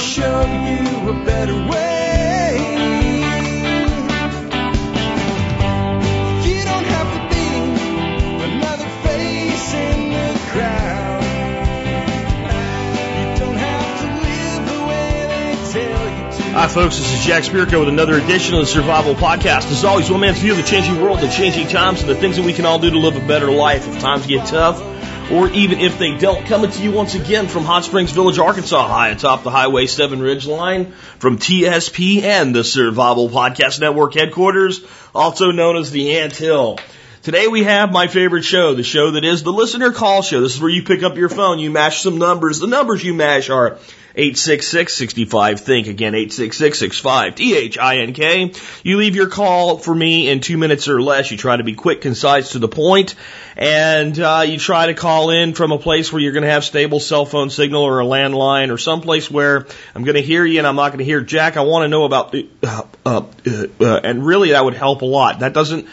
show you a better way. You don't have to be another face in the crowd. You don't have to live the way they tell you to. Hi folks, this is Jack Spirko with another edition of the Survival Podcast. As always, one man's view of the changing world, the changing times, and the things that we can all do to live a better life if times get tough, or even if they don't. Coming to you once again from Hot Springs Village, Arkansas, high atop the Highway 7 Ridgeline, from TSP and the Survival Podcast Network headquarters, also known as the Ant Hill. Today we have my favorite show, the show that is the listener call show. This is where you pick up your phone, you mash some numbers. The numbers you mash are 866-65-THINK. Again, 866-65-THINK. You leave your call for me in 2 minutes or less. You try to be quick, concise, to the point, and you try to call in from a place where you're going to have stable cell phone signal or a landline or someplace where I'm going to hear you and I'm not going to hear Jack. I want to know about and really that would help a lot. That doesn't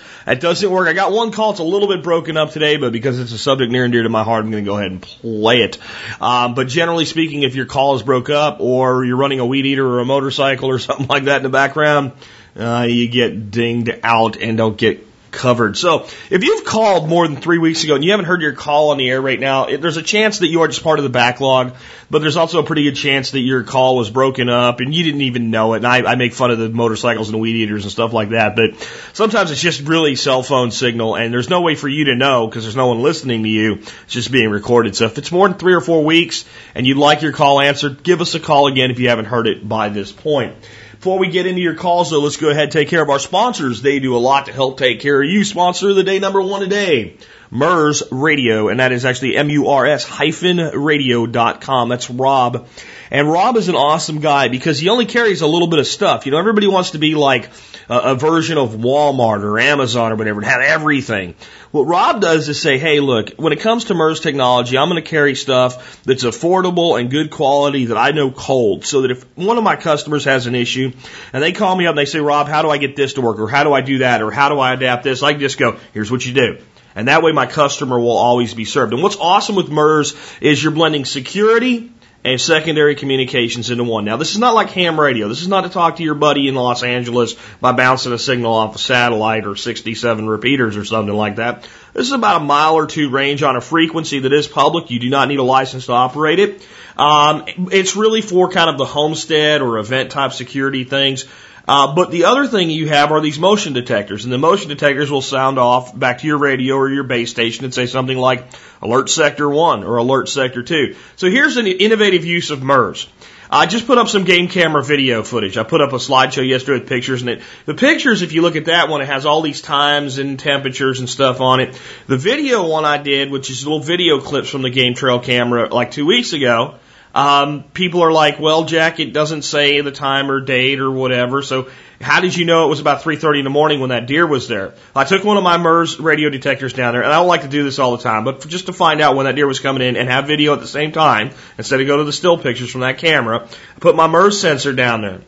work. I got one call. It's a little bit broken up today, but because it's a subject near and dear to my heart, I'm going to go ahead and play it. But generally speaking, if your call is broke up or you're running a weed eater or a motorcycle or something like that in the background, you get dinged out and don't get covered. So if you've called more than 3 weeks ago and you haven't heard your call on the air right now, there's a chance that you are just part of the backlog, but there's also a pretty good chance that your call was broken up and you didn't even know it. And I make fun of the motorcycles and the weed eaters and stuff like that, but sometimes it's just really cell phone signal and there's no way for you to know because there's no one listening to you. It's just being recorded. So if it's more than 3 or 4 weeks and you'd like your call answered, give us a call again if you haven't heard it by this point. Before we get into your calls, though, let's go ahead and take care of our sponsors. They do a lot to help take care of you. Sponsor of the day, number one today, MURS Radio, and that is actually MURS-radio.com. That's Rob. And Rob is an awesome guy because he only carries a little bit of stuff. You know, everybody wants to be like a version of Walmart or Amazon or whatever and have everything. What Rob does is say, hey, look, when it comes to MERS technology, I'm going to carry stuff that's affordable and good quality that I know cold, so that if one of my customers has an issue and they call me up and they say, Rob, how do I get this to work, or how do I do that, or how do I adapt this, I can just go, here's what you do. And that way my customer will always be served. And what's awesome with MERS is you're blending security and secondary communications into one. Now, this is not like ham radio. This is not to talk to your buddy in Los Angeles by bouncing a signal off a satellite or 67 repeaters or something like that. This is about a mile or two range on a frequency that is public. You do not need a license to operate it. It's really for kind of the homestead or event type security things. But the other thing you have are these motion detectors, and the motion detectors will sound off back to your radio or your base station and say something like alert sector 1 or alert sector 2. So here's an innovative use of MERS. I just put up some game camera video footage. I put up a slideshow yesterday with pictures, and the pictures, if you look at that one, it has all these times and temperatures and stuff on it. The video one I did, which is little video clips from the Game Trail camera like 2 weeks ago, people are like, well, Jack, it doesn't say the time or date or whatever, so how did you know it was about 3:30 in the morning when that deer was there? I took one of my MERS radio detectors down there, and I don't like to do this all the time, but just to find out when that deer was coming in and have video at the same time, instead of go to the still pictures from that camera, I put my MERS sensor down there.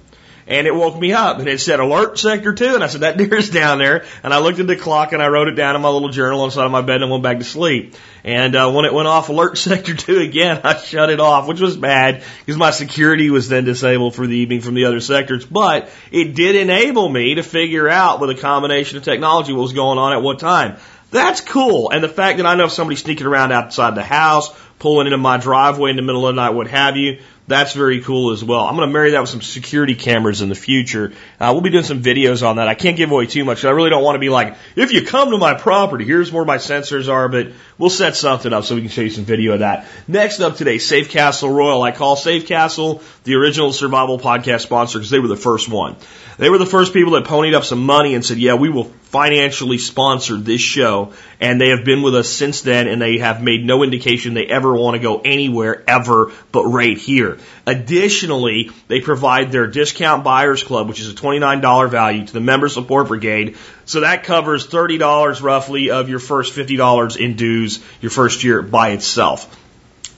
And it woke me up, and it said, alert sector 2. And I said, that deer is down there. And I looked at the clock, and I wrote it down in my little journal inside of my bed and went back to sleep. And when it went off, alert sector 2 again, I shut it off, which was bad because my security was then disabled for the evening from the other sectors. But it did enable me to figure out with a combination of technology what was going on at what time. That's cool. And the fact that I know if somebody's sneaking around outside the house, pulling into my driveway in the middle of the night, what have you, that's very cool as well. I'm going to marry that with some security cameras in the future. We'll be doing some videos on that. I can't give away too much. I really don't want to be like, if you come to my property, here's where my sensors are, but we'll set something up so we can show you some video of that. Next up today, Safe Castle Royal. I call Safe Castle the original Survival Podcast sponsor because they were the first one. They were the first people that ponied up some money and said, yeah, we will financially sponsor this show. And they have been with us since then, and they have made no indication they ever want to go anywhere ever but right here. Additionally, they provide their Discount Buyers Club, which is a $29 value to the Member Support Brigade. So that covers $30 roughly of your first $50 in dues your first year by itself.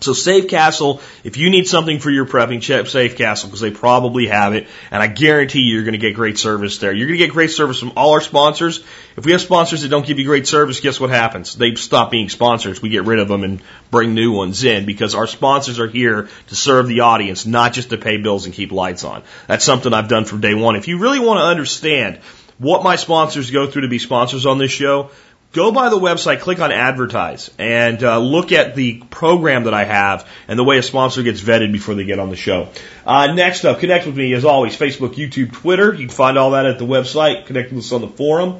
So Safe Castle, if you need something for your prepping, check Safe Castle because they probably have it. And I guarantee you're going to get great service there. You're going to get great service from all our sponsors. If we have sponsors that don't give you great service, guess what happens? They stop being sponsors. We get rid of them and bring new ones in because our sponsors are here to serve the audience, not just to pay bills and keep lights on. That's something I've done from day one. If you really want to understand what my sponsors go through to be sponsors on this show, go by the website, click on advertise, and look at the program that I have and the way a sponsor gets vetted before they get on the show. Next up, connect with me as always, Facebook, YouTube, Twitter. You can find all that at the website. Connect with us on the forum.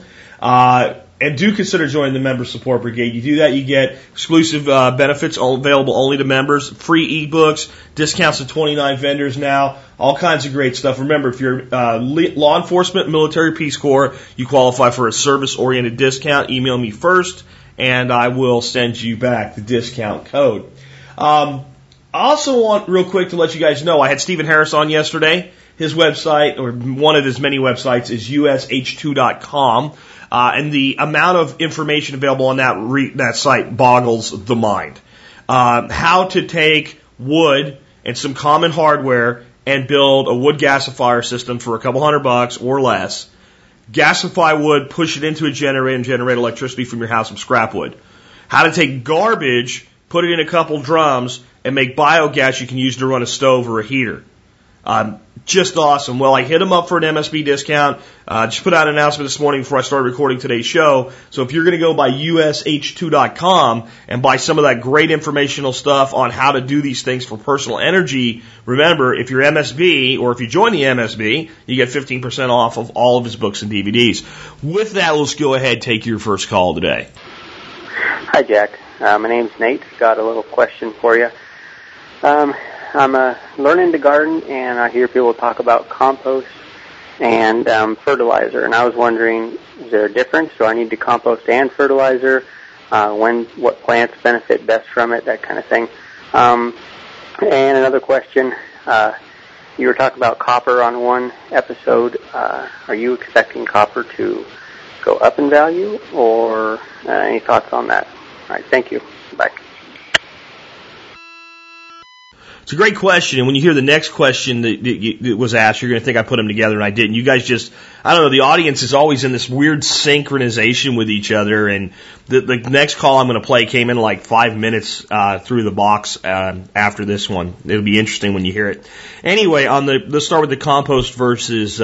And do consider joining the Member Support Brigade. You do that, you get exclusive benefits available only to members, free ebooks, discounts to 29 vendors now, all kinds of great stuff. Remember, if you're law enforcement, military, Peace Corps, you qualify for a service-oriented discount. Email me first, and I will send you back the discount code. I also want, real quick, to let you guys know, I had Stephen Harris on yesterday. His website, or one of his many websites, is ush2.com. And the amount of information available on that site boggles the mind. How to take wood and some common hardware and build a wood gasifier system for $200 or less. Gasify wood, push it into a generator, and generate electricity from your house from scrap wood. How to take garbage, put it in a couple drums, and make biogas you can use to run a stove or a heater. Just awesome. Well, I hit them up for an MSB discount. Just put out an announcement this morning before I started recording today's show. So if you're going to go by ush2.com and buy some of that great informational stuff on how to do these things for personal energy, remember, if you're MSB or if you join the MSB, you get 15% off of all of his books and DVDs. With that, let's go ahead, take your first call today. Hi, Jack. My name's Nate. Got a little question for you. I'm learning to garden, and I hear people talk about compost and fertilizer. And I was wondering, is there a difference? Do I need to compost and fertilizer? What plants benefit best from it? That kind of thing. And another question: you were talking about copper on one episode. Are you expecting copper to go up in value, or any thoughts on that? All right, thank you. Bye. It's a great question, and when you hear the next question that was asked, you're going to think I put them together, and I didn't. You guys just, I don't know, the audience is always in this weird synchronization with each other, and the next call I'm going to play came in like 5 minutes through the box after this one. It'll be interesting when you hear it. Anyway, let's start with the compost versus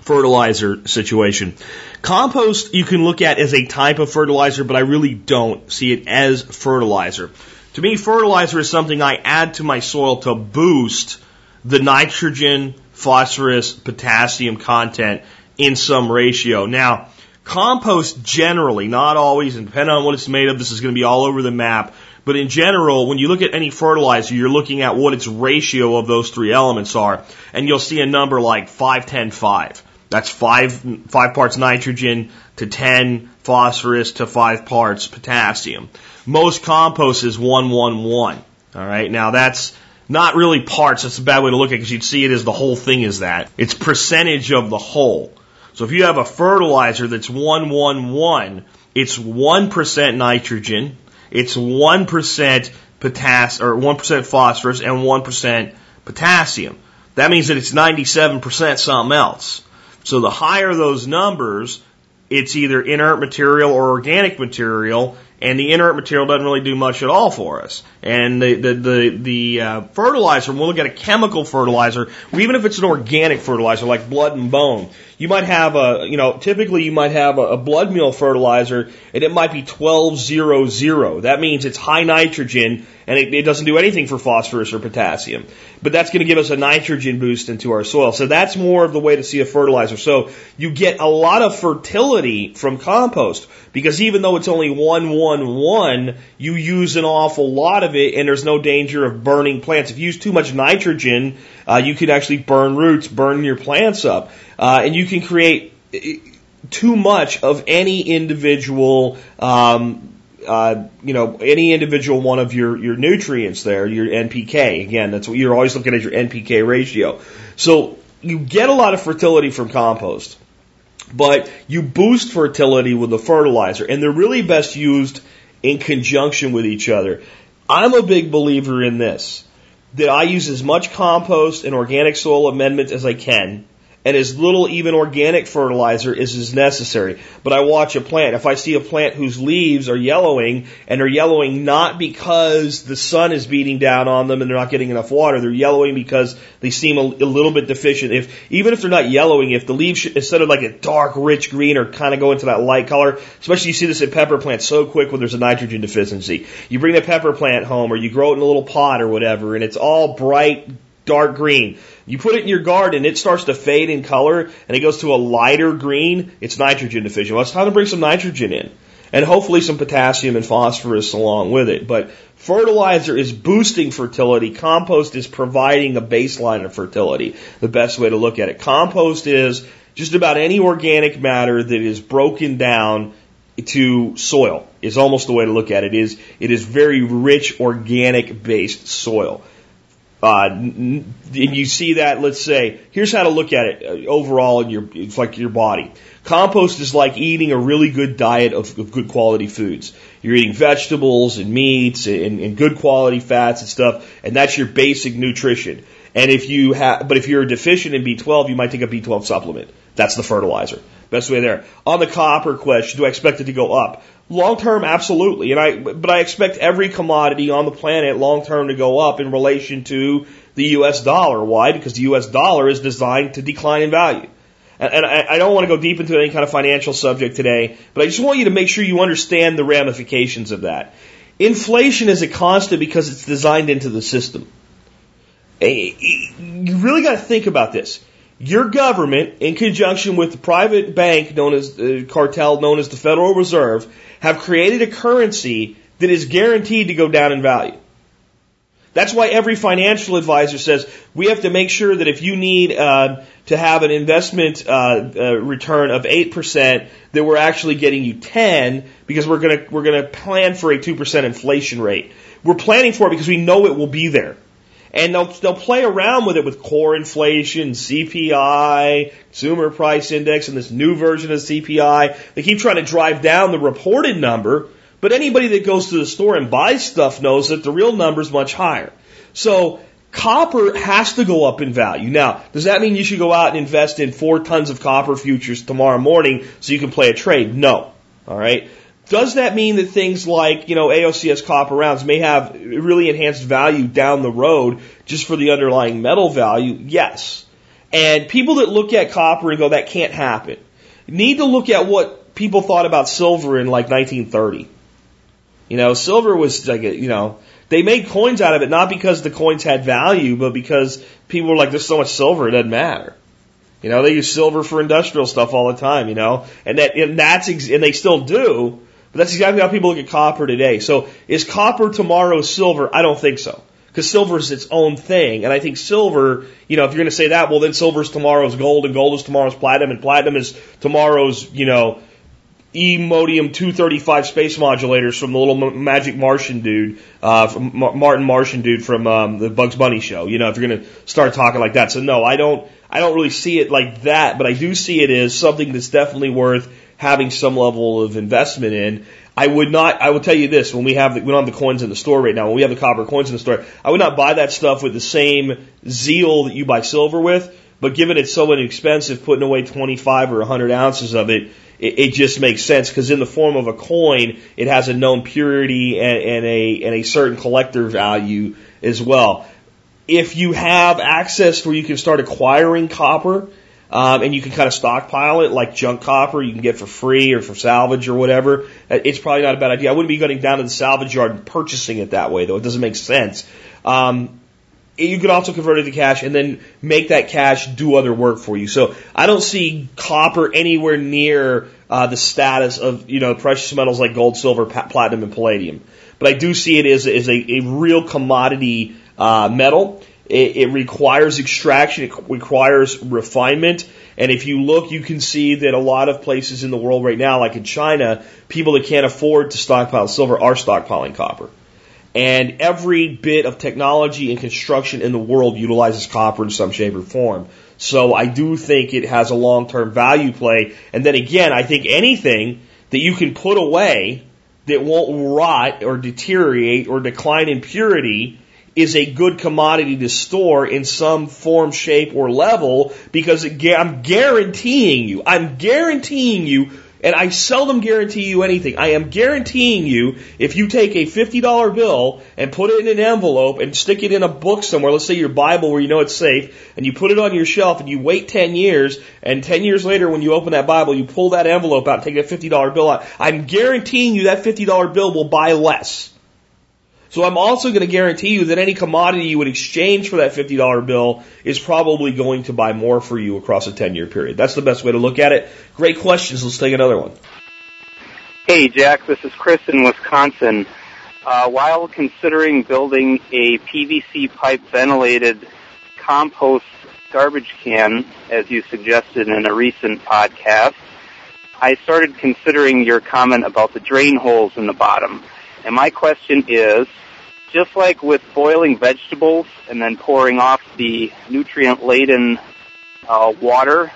fertilizer situation. Compost you can look at as a type of fertilizer, but I really don't see it as fertilizer. To me, fertilizer is something I add to my soil to boost the nitrogen, phosphorus, potassium content in some ratio. Now, compost generally, not always, and depending on what it's made of, this is going to be all over the map. But in general, when you look at any fertilizer, you're looking at what its ratio of those three elements are, and you'll see a number like 5-10-5. That's five parts nitrogen to 10 phosphorus to 5 parts potassium. Most compost is 1-1-1. All right. Now that's not really parts. That's a bad way to look at it because you'd see it as the whole thing is that. It's percentage of the whole. So if you have a fertilizer that's 1-1-1, it's 1% nitrogen, it's 1% potassium or 1% phosphorus and 1% potassium. That means that it's 97% something else. So the higher those numbers, it's either inert material or organic material, and the inert material doesn't really do much at all for us. And the fertilizer, when we look at a chemical fertilizer, or even if it's an organic fertilizer like blood and bone, you might have a blood meal fertilizer, and it might be 12-0-0. That means it's high nitrogen, and it doesn't do anything for phosphorus or potassium. But that's going to give us a nitrogen boost into our soil. So that's more of the way to see a fertilizer. So you get a lot of fertility from compost, because even though it's only 1-1-1, you use an awful lot of it, and there's no danger of burning plants. If you use too much nitrogen, you can actually burn roots, burn your plants up. And you can create too much of any individual any individual one of your nutrients there, your NPK. Again, that's what you're always looking at, your NPK ratio. So you get a lot of fertility from compost, but you boost fertility with the fertilizer, and they're really best used in conjunction with each other. I'm a big believer in this, that I use as much compost and organic soil amendment as I can, and as little even organic fertilizer as is necessary. But I watch a plant. If I see a plant whose leaves are yellowing, and they're yellowing not because the sun is beating down on them and they're not getting enough water, they're yellowing because they seem a little bit deficient. Even if they're not yellowing, if the leaves, instead of like a dark, rich green or kind of go into that light color, especially you see this in pepper plants so quick when there's a nitrogen deficiency. You bring the pepper plant home or you grow it in a little pot or whatever, and it's all bright, dark green. You put it in your garden, it starts to fade in color, and it goes to a lighter green. It's nitrogen deficient. Well, it's time to bring some nitrogen in, and hopefully some potassium and phosphorus along with it. But fertilizer is boosting fertility. Compost is providing a baseline of fertility, the best way to look at it. Compost is just about any organic matter that is broken down to soil, is almost the way to look at it. It is very rich, organic-based soil. And you see that, let's say, here's how to look at it overall it's like your body. Compost is like eating a really good diet of good quality foods. You're eating vegetables and meats and good quality fats and stuff, and that's your basic nutrition. And if you're deficient in B12, you might take a B12 supplement. That's the fertilizer. Best way there. On the copper question, do I expect it to go up? Long term, absolutely, but I expect every commodity on the planet long term to go up in relation to the U.S. dollar. Why? Because the U.S. dollar is designed to decline in value. And I don't want to go deep into any kind of financial subject today, but I just want you to make sure you understand the ramifications of that. Inflation is a constant because it's designed into the system. You really got to think about this. Your government, in conjunction with the private bank known as the cartel, known as the Federal Reserve, have created a currency that is guaranteed to go down in value. That's why every financial advisor says we have to make sure that if you need to have an investment return of 8%, that we're actually getting you 10, because we're gonna plan for a 2% inflation rate. We're planning for it because we know it will be there. And they'll play around with it with core inflation, CPI, consumer price index, and this new version of CPI. They keep trying to drive down the reported number, but anybody that goes to the store and buys stuff knows that the real number is much higher. So copper has to go up in value. Now, does that mean you should go out and invest in 4 tons of copper futures tomorrow morning so you can play a trade? No. All right. Does that mean that things like, AOCS copper rounds may have really enhanced value down the road just for the underlying metal value? Yes. And people that look at copper and go, that can't happen, need to look at what people thought about silver in like 1930. Silver was like, they made coins out of it, not because the coins had value, but because people were like, there's so much silver, it doesn't matter. They use silver for industrial stuff all the time, and they still do. But that's exactly how people look at copper today. So is copper tomorrow silver? I don't think so. Because silver is its own thing. And I think silver, if you're going to say that, well, then silver is tomorrow's gold, and gold is tomorrow's platinum, and platinum is tomorrow's, Emodium-235 space modulators from the little magic Martian dude, Martin Martian dude from the Bugs Bunny show. If you're going to start talking like that. So no, I don't really see it like that, but I do see it as something that's definitely worth having some level of investment in. I will tell you this, we don't have the coins in the store right now. When we have the copper coins in the store, I would not buy that stuff with the same zeal that you buy silver with, but given it's so inexpensive, putting away 25 or 100 ounces of it, it just makes sense, because in the form of a coin, it has a known purity and a certain collector value as well. If you have access where you can start acquiring copper, and you can kind of stockpile it, like junk copper you can get for free or for salvage or whatever, it's probably not a bad idea. I wouldn't be going down to the salvage yard and purchasing it that way, though. It doesn't make sense. You could also convert it to cash and then make that cash do other work for you. So I don't see copper anywhere near the status of precious metals like gold, silver, platinum, and palladium. But I do see it as a real commodity metal. It requires extraction. It requires refinement. And if you look, you can see that a lot of places in the world right now, like in China, people that can't afford to stockpile silver are stockpiling copper. And every bit of technology and construction in the world utilizes copper in some shape or form. So I do think it has a long-term value play. And then again, I think anything that you can put away that won't rot or deteriorate or decline in purity is a good commodity to store in some form, shape, or level, because I'm guaranteeing you, and I seldom guarantee you anything. I am guaranteeing you, if you take a $50 bill and put it in an envelope and stick it in a book somewhere, let's say your Bible where you know it's safe, and you put it on your shelf and you wait 10 years, and 10 years later when you open that Bible, you pull that envelope out and take that $50 bill out, I'm guaranteeing you that $50 bill will buy less. So I'm also going to guarantee you that any commodity you would exchange for that $50 bill is probably going to buy more for you across a 10-year period. That's the best way to look at it. Great questions. Let's take another one. Hey, Jack. This is Chris in Wisconsin. While considering building a PVC pipe ventilated compost garbage can, as you suggested in a recent podcast, I started considering your comment about the drain holes in the bottom. And my question is, just like with boiling vegetables and then pouring off the nutrient-laden water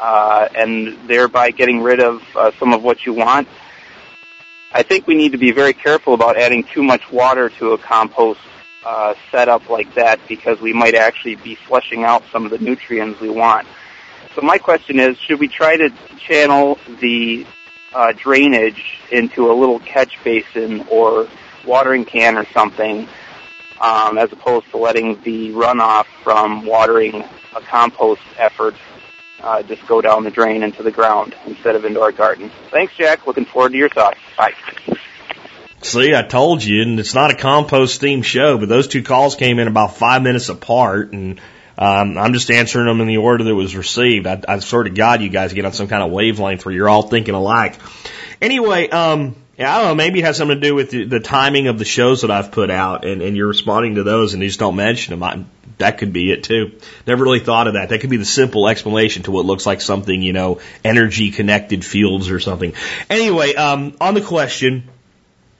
and thereby getting rid of some of what you want, I think we need to be very careful about adding too much water to a compost setup like that, because we might actually be flushing out some of the nutrients we want. So my question is, should we try to channel the drainage into a little catch basin or watering can or something, as opposed to letting the runoff from watering a compost effort just go down the drain into the ground instead of into our garden? Thanks, Jack. Looking forward to your thoughts. Bye. See, I told you, and it's not a compost-themed show, but those two calls came in about 5 minutes apart, and I'm just answering them in the order that was received. I swear to God, you guys get on some kind of wavelength where you're all thinking alike. Anyway, I don't know, maybe it has something to do with the timing of the shows that I've put out, and you're responding to those and you just don't mention them. That could be it too. Never really thought of that. That could be the simple explanation to what looks like something, you know, energy-connected fields or something. Anyway, on the question,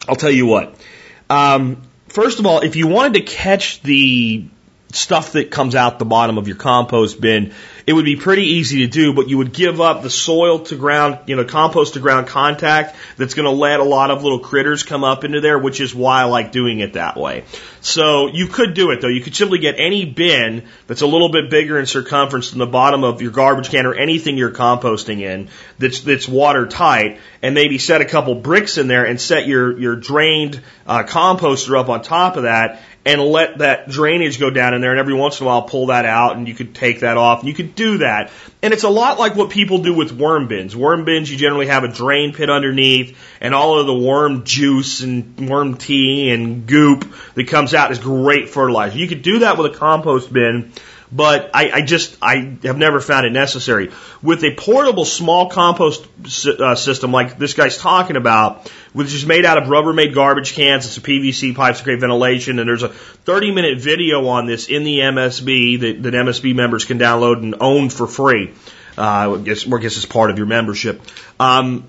I'll tell you what. First of all, if you wanted to catch the stuff that comes out the bottom of your compost bin, it would be pretty easy to do, but you would give up the soil to ground, you know, compost to ground contact that's going to let a lot of little critters come up into there, which is why I like doing it that way. So you could do it, though. You could simply get any bin that's a little bit bigger in circumference than the bottom of your garbage can or anything you're composting in that's watertight, and maybe set a couple bricks in there and set your drained composter up on top of that, and let that drainage go down in there, and every once in a while pull that out, and you could take that off, and you could do that. And it's a lot like what people do with worm bins. Worm bins, you generally have a drain pit underneath, and all of the worm juice and worm tea and goop that comes out is great fertilizer. You could do that with a compost bin, but I have never found it necessary. With a portable small compost system like this guy's talking about, which is made out of Rubbermaid garbage cans and some PVC pipes to create ventilation, and there's a 30-minute video on this in the MSB that MSB members can download and own for free. I guess it's part of your membership. But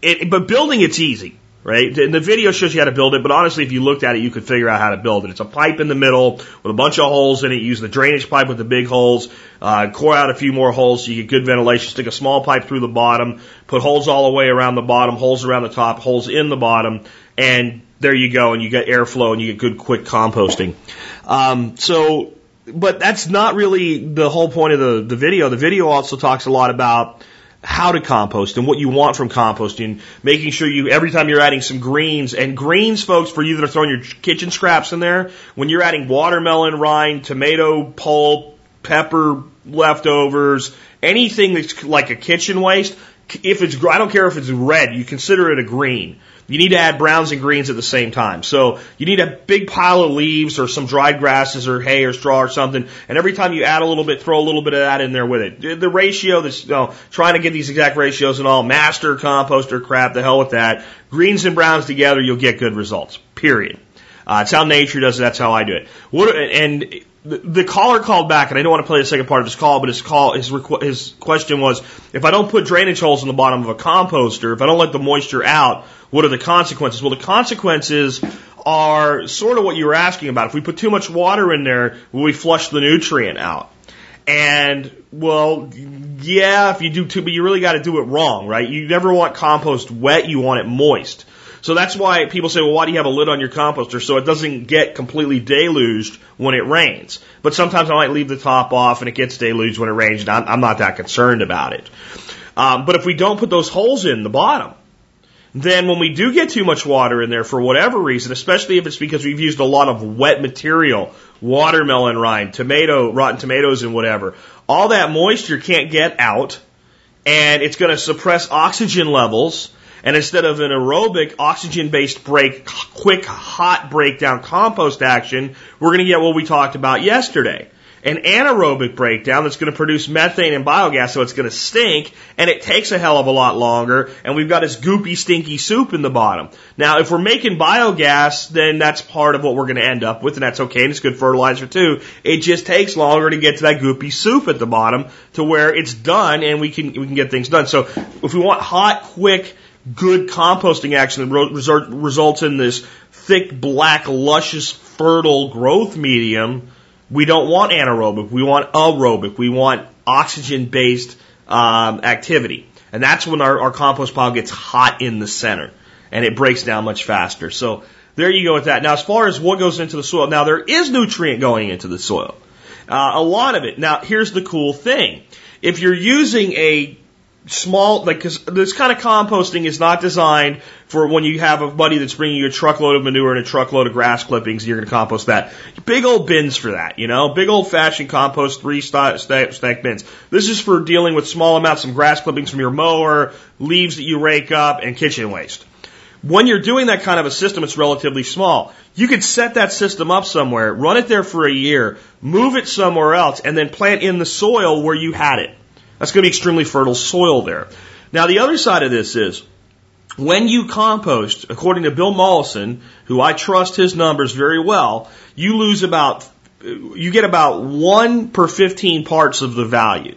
building it's easy. Right? And the video shows you how to build it, but honestly, if you looked at it, you could figure out how to build it. It's a pipe in the middle with a bunch of holes in it. You use the drainage pipe with the big holes, core out a few more holes so you get good ventilation. Stick a small pipe through the bottom, put holes all the way around the bottom, holes around the top, holes in the bottom, and there you go. And you get airflow and you get good, quick composting. But that's not really the whole point of the video. The video also talks a lot about how to compost and what you want from composting, making sure you, every time you're adding some greens, and greens, folks, for you that are throwing your kitchen scraps in there, when you're adding watermelon rind, tomato pulp, pepper leftovers, anything that's like a kitchen waste, I don't care if it's red, you consider it a green. You need to add browns and greens at the same time. So you need a big pile of leaves or some dried grasses or hay or straw or something, and every time you add a little bit, throw a little bit of that in there with it. The ratio, trying to get these exact ratios and all, master composter crap, the hell with that. Greens and browns together, you'll get good results, period. It's how nature does it, that's how I do it. The caller called back, and I don't want to play the second part of his call, but his question was, if I don't put drainage holes in the bottom of a composter, if I don't let the moisture out, what are the consequences? Well, the consequences are sort of what you were asking about. If we put too much water in there, will we flush the nutrient out? And, well, yeah, if you do too, but you really got to do it wrong, right? You never want compost wet, you want it moist. So that's why people say, well, why do you have a lid on your composter so it doesn't get completely deluged when it rains? But sometimes I might leave the top off and it gets deluged when it rains, and I'm not that concerned about it. But if we don't put those holes in the bottom, then when we do get too much water in there for whatever reason, especially if it's because we've used a lot of wet material, watermelon rind, tomato, rotten tomatoes and whatever, all that moisture can't get out, and it's going to suppress oxygen levels. And instead of an aerobic, oxygen-based break, quick, hot breakdown compost action, we're going to get what we talked about yesterday. An anaerobic breakdown that's going to produce methane and biogas, so it's going to stink, and it takes a hell of a lot longer, and we've got this goopy, stinky soup in the bottom. Now, if we're making biogas, then that's part of what we're going to end up with, and that's okay, and it's good fertilizer too. It just takes longer to get to that goopy soup at the bottom to where it's done, and we can get things done. So if we want hot, quick, good composting action that results in this thick, black, luscious, fertile growth medium, we don't want anaerobic. We want aerobic. We want oxygen-based activity. And that's when our compost pile gets hot in the center, and it breaks down much faster. So there you go with that. Now, as far as what goes into the soil, now there is nutrient going into the soil, a lot of it. Now, here's the cool thing. If you're using a small, like, cause this kind of composting is not designed for when you have a buddy that's bringing you a truckload of manure and a truckload of grass clippings and you're going to compost that. Big old bins for that, you know? Big old fashioned compost, 3-stack bins. This is for dealing with small amounts, some grass clippings from your mower, leaves that you rake up, and kitchen waste. When you're doing that kind of a system, it's relatively small. You could set that system up somewhere, run it there for a year, move it somewhere else, and then plant in the soil where you had it. That's going to be extremely fertile soil there. Now, the other side of this is when you compost, according to Bill Mollison, who I trust his numbers very well, you get about 1 per 15 parts of the value.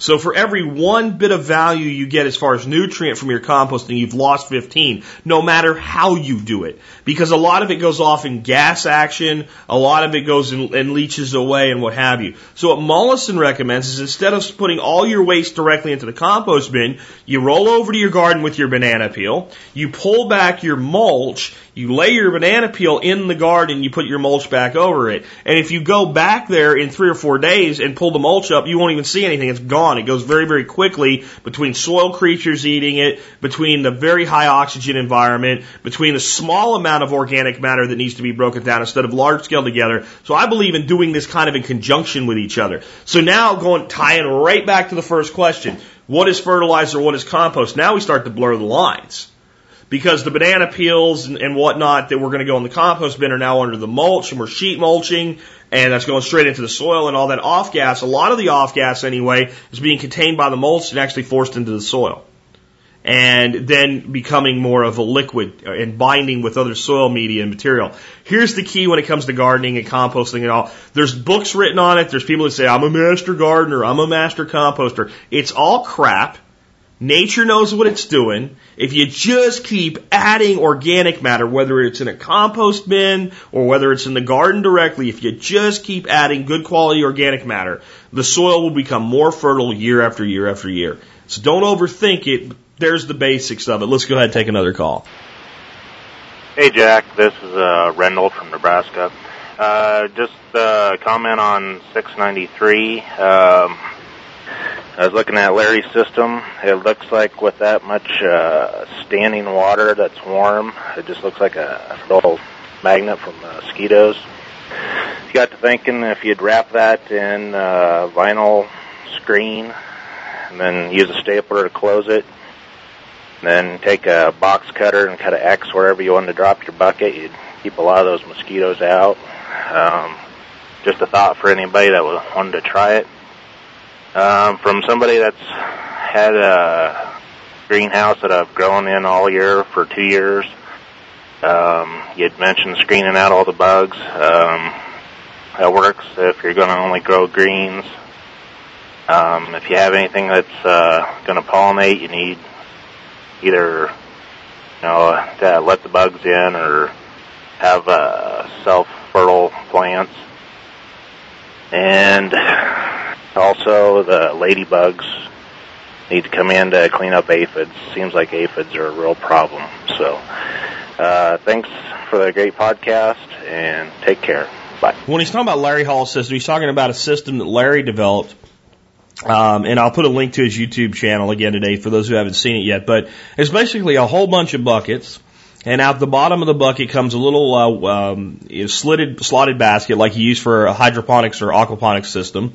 So for every one bit of value you get as far as nutrient from your composting, you've lost 15, no matter how you do it. Because a lot of it goes off in gas action, a lot of it goes and leaches away and what have you. So what Mollison recommends is instead of putting all your waste directly into the compost bin, you roll over to your garden with your banana peel, you pull back your mulch, you lay your banana peel in the garden, you put your mulch back over it. And if you go back there in 3 or 4 days and pull the mulch up, you won't even see anything. It's gone. It goes very, very quickly between soil creatures eating it, between the very high oxygen environment, between the small amount of organic matter that needs to be broken down instead of large scale together. So I believe in doing this kind of in conjunction with each other. So now tying right back to the first question. What is fertilizer? What is compost? Now we start to blur the lines. Because the banana peels and whatnot that we're going to go in the compost bin are now under the mulch, and we're sheet mulching, and that's going straight into the soil, and all that off gas, a lot of the off gas anyway, is being contained by the mulch and actually forced into the soil. And then becoming more of a liquid and binding with other soil media and material. Here's the key when it comes to gardening and composting and all. There's books written on it. There's people that say, I'm a master gardener, I'm a master composter. It's all crap. Nature knows what it's doing. If you just keep adding organic matter, whether it's in a compost bin or whether it's in the garden directly, if you just keep adding good quality organic matter, the soil will become more fertile year after year after year. So don't overthink it. There's the basics of it. Let's go ahead and take another call. Hey, Jack. This is Rendell from Nebraska. Just comment on 693. I was looking at Larry's system. It looks like with that much standing water that's warm, it just looks like a little magnet from mosquitoes. You got to thinking if you'd wrap that in vinyl screen and then use a stapler to close it, then take a box cutter and cut an X wherever you want to drop your bucket, you'd keep a lot of those mosquitoes out. Just a thought for anybody that wanted to try it. From somebody that's had a greenhouse that I've grown in all year for 2 years, you'd mentioned screening out all the bugs. That works if you're going to only grow greens. If you have anything that's going to pollinate, you need either to let the bugs in or have self-fertile plants. And also, the ladybugs need to come in to clean up aphids. Seems like aphids are a real problem. So Thanks for the great podcast, and take care. Bye. When he's talking about Larry Hall's system, he's talking about a system that Larry developed. And I'll put a link to his YouTube channel again today for those who haven't seen it yet. But it's basically a whole bunch of buckets, and out the bottom of the bucket comes a little slotted basket like you use for a hydroponics or aquaponics system.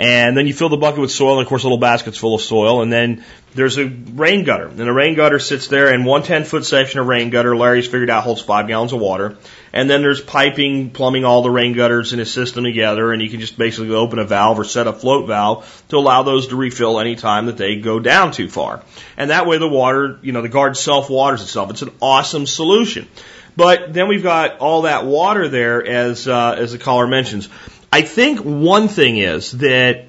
And then you fill the bucket with soil, and of course little baskets full of soil. And then there's a rain gutter, and the rain gutter sits there. And one 10-foot section of rain gutter, Larry's figured out, holds 5 gallons of water. And then there's piping, plumbing all the rain gutters in his system together, and you can just basically open a valve or set a float valve to allow those to refill any time that they go down too far. And that way the water, you know, the garden self-waters itself. It's an awesome solution. But then we've got all that water there, as the caller mentions. I think one thing is that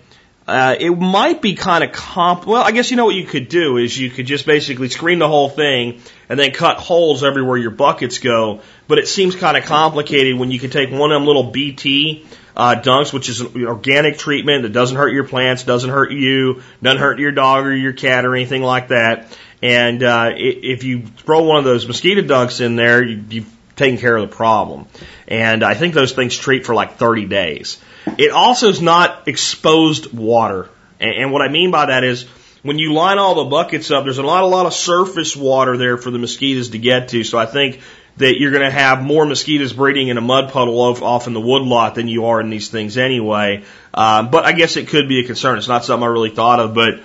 it might be kind of well, I guess you know what you could do is you could just basically screen the whole thing and then cut holes everywhere your buckets go. But it seems kind of complicated when you can take one of them little BT dunks, which is an organic treatment that doesn't hurt your plants, doesn't hurt you, doesn't hurt your dog or your cat or anything like that. And if you throw one of those mosquito dunks in there, you've taking care of the problem. And I think those things treat for like 30 days. It also is not exposed water. And what I mean by that is when you line all the buckets up, there's a lot of surface water there for the mosquitoes to get to. So I think that you're going to have more mosquitoes breeding in a mud puddle off in the woodlot than you are in these things anyway. But I guess it could be a concern. It's not something I really thought of, but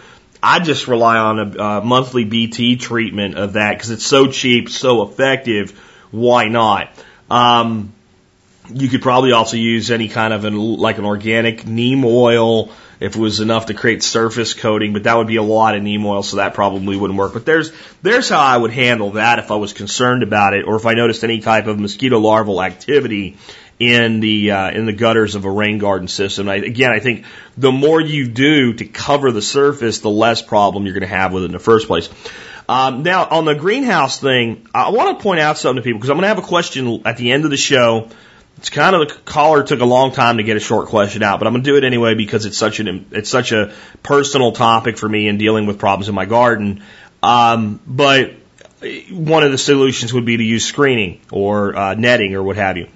I just rely on a monthly BT treatment of that because it's so cheap, so effective. Why not? You could probably also use any kind of an organic neem oil if it was enough to create surface coating, but that would be a lot of neem oil, so that probably wouldn't work. But there's how I would handle that if I was concerned about it, or if I noticed any type of mosquito larval activity in the gutters of a rain garden system. I think the more you do to cover the surface, the less problem you're going to have with it in the first place. Now, on the greenhouse thing, I want to point out something to people because I'm going to have a question at the end of the show. It's kind of the caller took a long time to get a short question out, but I'm going to do it anyway because it's such a personal topic for me in dealing with problems in my garden. But one of the solutions would be to use screening or netting or what have you.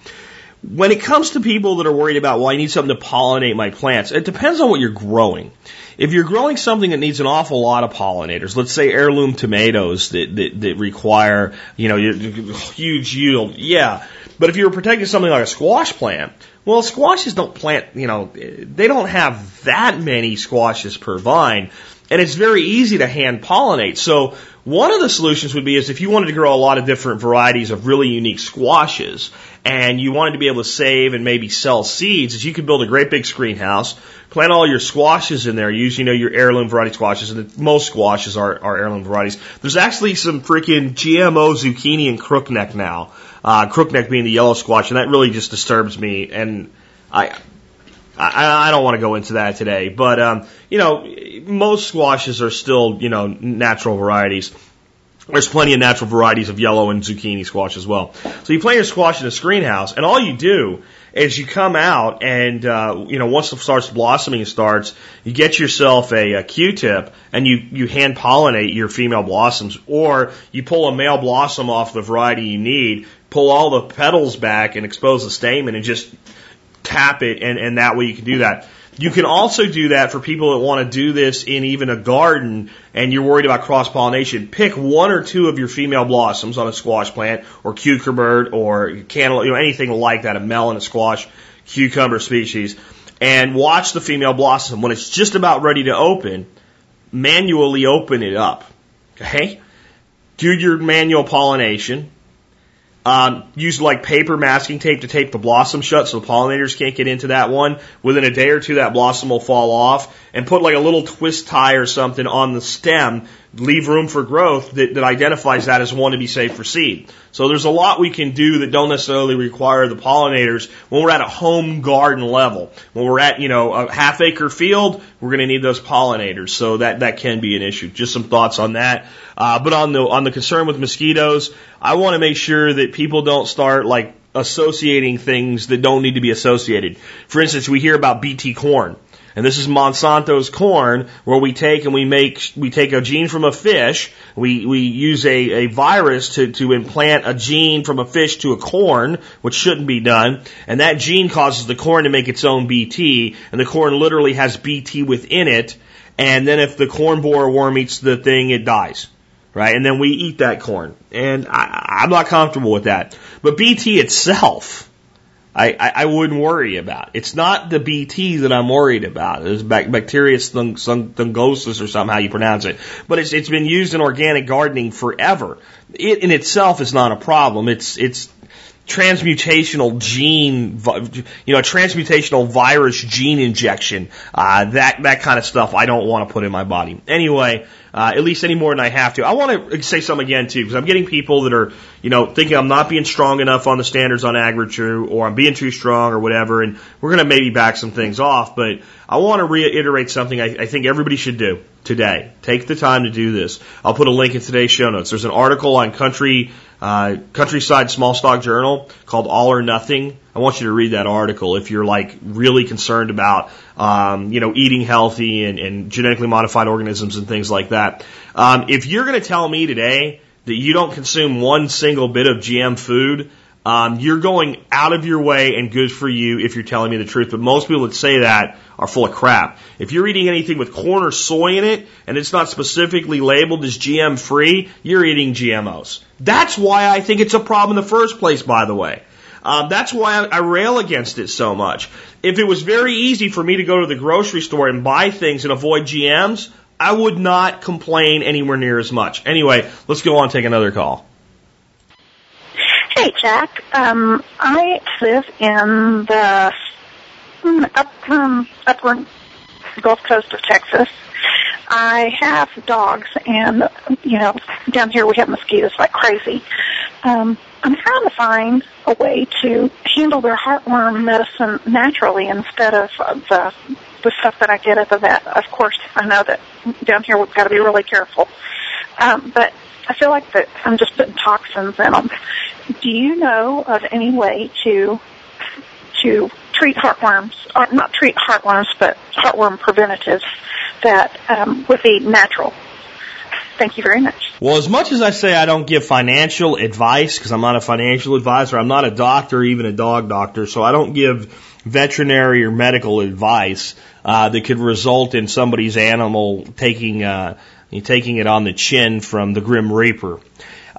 When it comes to people that are worried about, well, I need something to pollinate my plants, it depends on what you're growing. If you're growing something that needs an awful lot of pollinators, let's say heirloom tomatoes that require, you know, huge yield, yeah. But if you're protecting something like a squash plant, well, squashes don't plant, you know, they don't have that many squashes per vine, and it's very easy to hand pollinate. So one of the solutions would be is if you wanted to grow a lot of different varieties of really unique squashes, and you wanted to be able to save and maybe sell seeds, is you could build a great big greenhouse, plant all your squashes in there, use, you know, your heirloom variety squashes, and most squashes are heirloom varieties. There's actually some freaking GMO zucchini and crookneck now, crookneck being the yellow squash, and that really just disturbs me, and I don't want to go into that today, but you know, most squashes are still, you know, natural varieties. There's plenty of natural varieties of yellow and zucchini squash as well. So you plant your squash in a greenhouse, and all you do is you come out and you know, once it starts blossoming, you get yourself a Q-tip and you hand pollinate your female blossoms, or you pull a male blossom off the variety you need, pull all the petals back and expose the stamen, and just tap it, and that way you can do that. You can also do that for people that want to do this in even a garden and you're worried about cross-pollination. Pick one or two of your female blossoms on a squash plant or cucumber or cantaloupe, you know, anything like that, a melon, a squash, cucumber species, and watch the female blossom. When it's just about ready to open, manually open it up. Okay? Do your manual pollination. Use like paper masking tape to tape the blossom shut so the pollinators can't get into that one. Within a day or two, that blossom will fall off, and put like a little twist tie or something on the stem, leave room for growth that identifies that as one to be safe for seed. So there's a lot we can do that don't necessarily require the pollinators when we're at a home garden level. When we're at, you know, a half-acre field, we're going to need those pollinators. So that can be an issue. Just some thoughts on that. But on the concern with mosquitoes, I want to make sure that people don't start like associating things that don't need to be associated. For instance, we hear about BT corn. And this is Monsanto's corn, where we take and we take a gene from a fish. We use a virus to implant a gene from a fish to a corn, which shouldn't be done. And that gene causes the corn to make its own BT, and the corn literally has BT within it. And then if the corn borer worm eats the thing, it dies. Right? And then we eat that corn. And I'm not comfortable with that. But BT itself, I wouldn't worry about. It's not the BT that I'm worried about. It's bacteria fungosis or somehow you pronounce it. But it's been used in organic gardening forever. It in itself is not a problem. It's transmutational gene, a transmutational virus gene injection. That kind of stuff I don't want to put in my body. Anyway, at least any more than I have to. I want to say something again too, because I'm getting people that are, thinking I'm not being strong enough on the standards on agriculture, or I'm being too strong or whatever, and we're going to maybe back some things off, but I want to reiterate something I think everybody should do today. Take the time to do this. I'll put a link in today's show notes. There's an article on Countryside Small Stock Journal called All or Nothing. I want you to read that article if you're really concerned about eating healthy and genetically modified organisms and things like that. If you're going to tell me today that you don't consume one single bit of GM food, you're going out of your way, and good for you if you're telling me the truth. But most people that say that are full of crap. If you're eating anything with corn or soy in it, and it's not specifically labeled as GM-free, you're eating GMOs. That's why I think it's a problem in the first place, by the way. That's why I rail against it so much. If it was very easy for me to go to the grocery store and buy things and avoid GMs, I would not complain anywhere near as much. Anyway, let's go on and take another call. Hey, Jack. I live in the upland Gulf Coast of Texas. I have dogs, and, down here we have mosquitoes like crazy. I'm trying to find a way to handle their heartworm medicine naturally instead of the stuff that I get at the vet. Of course, I know that down here we've got to be really careful. But I feel like that I'm just putting toxins in them. Do you know of any way to treat heartworms, or not treat heartworms, but heartworm preventatives that would be natural? Thank you very much. Well, as much as I say I don't give financial advice, because I'm not a financial advisor, I'm not a doctor, even a dog doctor, so I don't give veterinary or medical advice that could result in somebody's animal taking it on the chin from the Grim Reaper.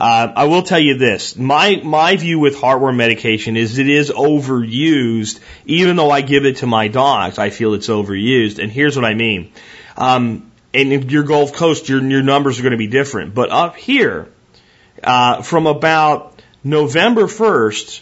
I will tell you this. My view with heartworm medication is it is overused, even though I give it to my dogs. I feel it's overused, and here's what I mean. And if you're Gulf Coast, your numbers are going to be different. But up here, from about November 1st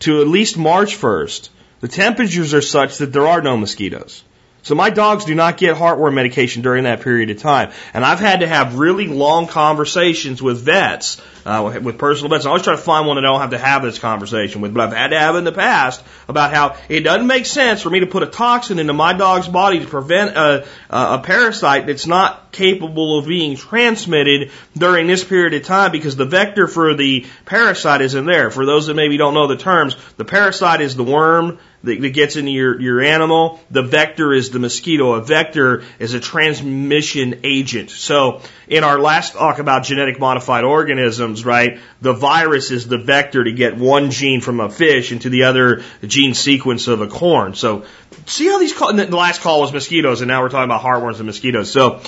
to at least March 1st, the temperatures are such that there are no mosquitoes. So my dogs do not get heartworm medication during that period of time. And I've had to have really long conversations with vets, with personal vets. I always try to find one that I don't have to have this conversation with, but I've had to have it in the past about how it doesn't make sense for me to put a toxin into my dog's body to prevent a parasite that's not capable of being transmitted during this period of time, because the vector for the parasite isn't there. For those that maybe don't know the terms, the parasite is the worm that gets into your animal. The vector is the mosquito. A vector is a transmission agent. So in our last talk about genetic modified organisms, right, the virus is the vector to get one gene from a fish into the other gene sequence of a corn. So see how the last call was mosquitoes, and now we're talking about heartworms and mosquitoes. So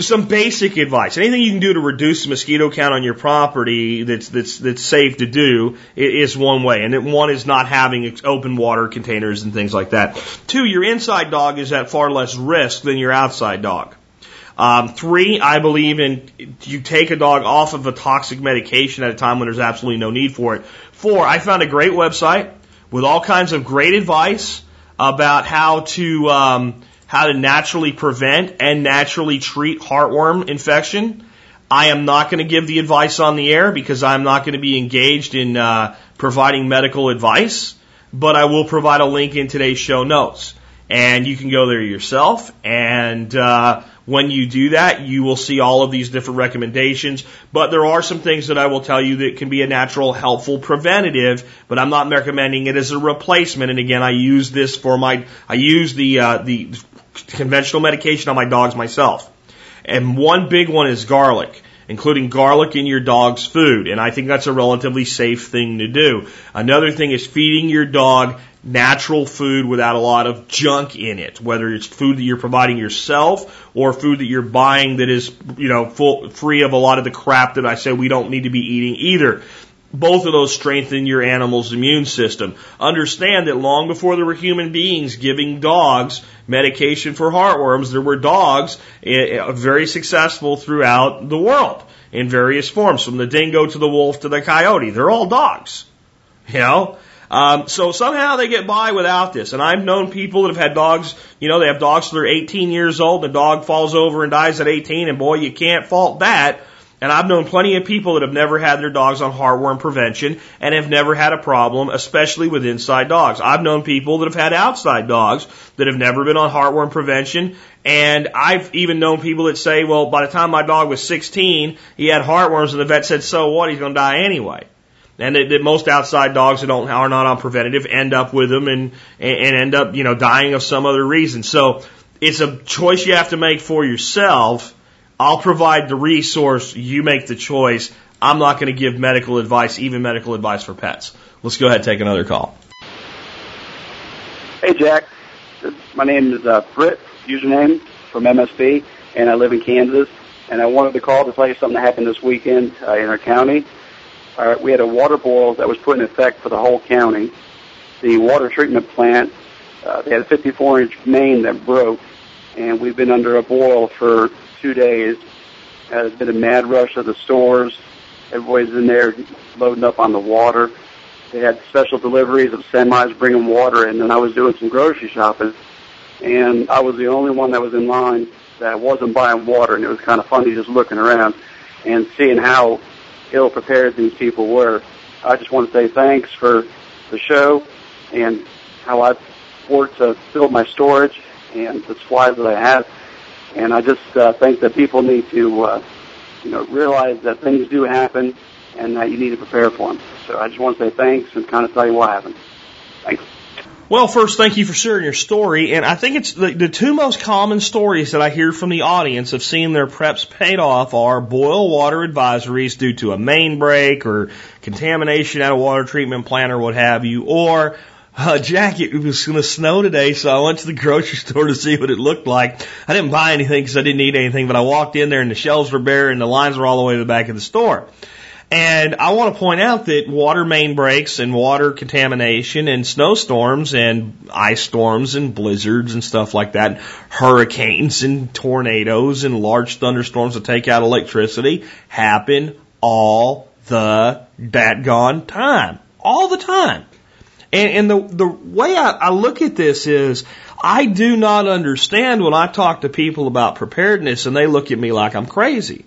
some basic advice. Anything you can do to reduce the mosquito count on your property that's safe to do is one way. And one is not having open water containers and things like that. Two, your inside dog is at far less risk than your outside dog. Three, I believe in you take a dog off of a toxic medication at a time when there's absolutely no need for it. Four, I found a great website with all kinds of great advice about how to naturally prevent and naturally treat heartworm infection. I am not going to give the advice on the air because I'm not going to be engaged in providing medical advice, but I will provide a link in today's show notes. And you can go there yourself and When you do that, you will see all of these different recommendations. But there are some things that I will tell you that can be a natural, helpful preventative, but I'm not recommending it as a replacement. And again, I use this for my, I use the conventional medication on my dogs myself. And one big one is garlic, including garlic in your dog's food. And I think that's a relatively safe thing to do. Another thing is feeding your dog natural food without a lot of junk in it, whether it's food that you're providing yourself or food that you're buying that is, you know, full, free of a lot of the crap that I say we don't need to be eating either. Both of those strengthen your animal's immune system. Understand that long before there were human beings giving dogs medication for heartworms, there were dogs very successful throughout the world in various forms, from the dingo to the wolf to the coyote. They're all dogs, you know? So somehow they get by without this. And I've known people that have had dogs, you know, they have dogs till they're 18 years old, the dog falls over and dies at 18, and boy, you can't fault that. And I've known plenty of people that have never had their dogs on heartworm prevention and have never had a problem, especially with inside dogs. I've known people that have had outside dogs that have never been on heartworm prevention. And I've even known people that say, well, by the time my dog was 16, he had heartworms, and the vet said, so what? He's going to die anyway. And that most outside dogs that don't, are not on preventative end up with them and end up, you know, dying of some other reason. So it's a choice you have to make for yourself. I'll provide the resource. You make the choice. I'm not going to give medical advice, even medical advice for pets. Let's go ahead and take another call. Hey, Jack. My name is Britt, username from MSP, and I live in Kansas. And I wanted to call to tell you something that happened this weekend in our county. We had a water boil that was put in effect for the whole county. The water treatment plant, they had a 54-inch main that broke, and we've been under a boil for 2 days. There's been a mad rush of the stores. Everybody's in there loading up on the water. They had special deliveries of semis bringing water in, and I was doing some grocery shopping, and I was the only one that was in line that wasn't buying water, and it was kind of funny just looking around and seeing how ill-prepared these people were. I just want to say thanks for the show and how I've worked to fill my storage and the supplies that I have. And I just think that people need to, realize that things do happen and that you need to prepare for them. So I just want to say thanks and kind of tell you what happened. Thanks. Well, first, thank you for sharing your story. And I think it's the two most common stories that I hear from the audience of seeing their preps paid off are boil water advisories due to a main break or contamination at a water treatment plant or what have you, or Jack, it was going to snow today, so I went to the grocery store to see what it looked like. I didn't buy anything because I didn't need anything, but I walked in there and the shelves were bare and the lines were all the way to the back of the store. And I want to point out that water main breaks and water contamination and snowstorms and ice storms and blizzards and stuff like that, hurricanes and tornadoes and large thunderstorms that take out electricity happen all the dadgone time. All the time. And the way I look at this is I do not understand when I talk to people about preparedness and they look at me like I'm crazy.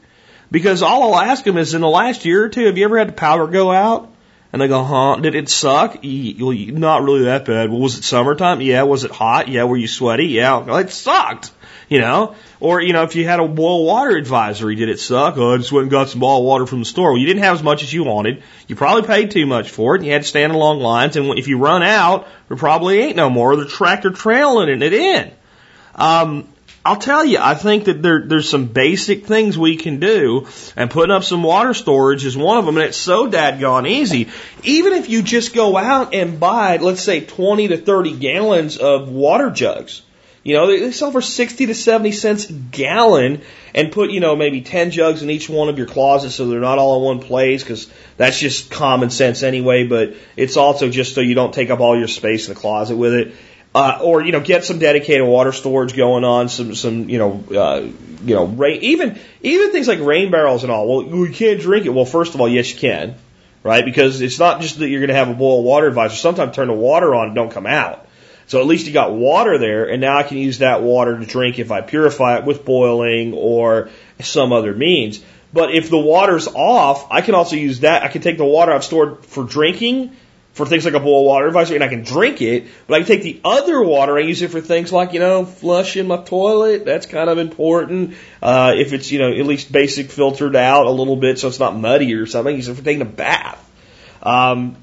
Because all I'll ask them is, in the last year or two, have you ever had the power go out? And they go, huh? Did it suck? Well, not really that bad. Well, was it summertime? Yeah. Was it hot? Yeah. Were you sweaty? Yeah. Well, it sucked. You know? Or, you know, if you had a boil water advisory, did it suck? Oh, I just went and got some boiled water from the store. Well, you didn't have as much as you wanted. You probably paid too much for it, and you had to stand in long lines. And if you run out, there probably ain't no more. The tractor trailing it in. I'll tell you, I think that there's some basic things we can do, and putting up some water storage is one of them, and it's so dadgone easy. Even if you just go out and buy, let's say, 20 to 30 gallons of water jugs. You know, they sell for 60 to 70 cents a gallon, and put, you know, maybe 10 jugs in each one of your closets so they're not all in one place, because that's just common sense anyway, but it's also just so you don't take up all your space in the closet with it. Or, you know, get some dedicated water storage going on, even things like rain barrels and all. Well, we can't drink it. Well, first of all, yes, you can, right? Because it's not just that you're going to have a boiled water advisor. Sometimes turn the water on and don't come out. So at least you got water there, and now I can use that water to drink if I purify it with boiling or some other means. But if the water's off, I can also use that. I can take the water I've stored for drinking for things like a boil of water, vice versa, and I can drink it, but I can take the other water and use it for things like, you know, flushing my toilet. That's kind of important. If it's, you know, at least basic filtered out a little bit so it's not muddy or something, use it for taking a bath.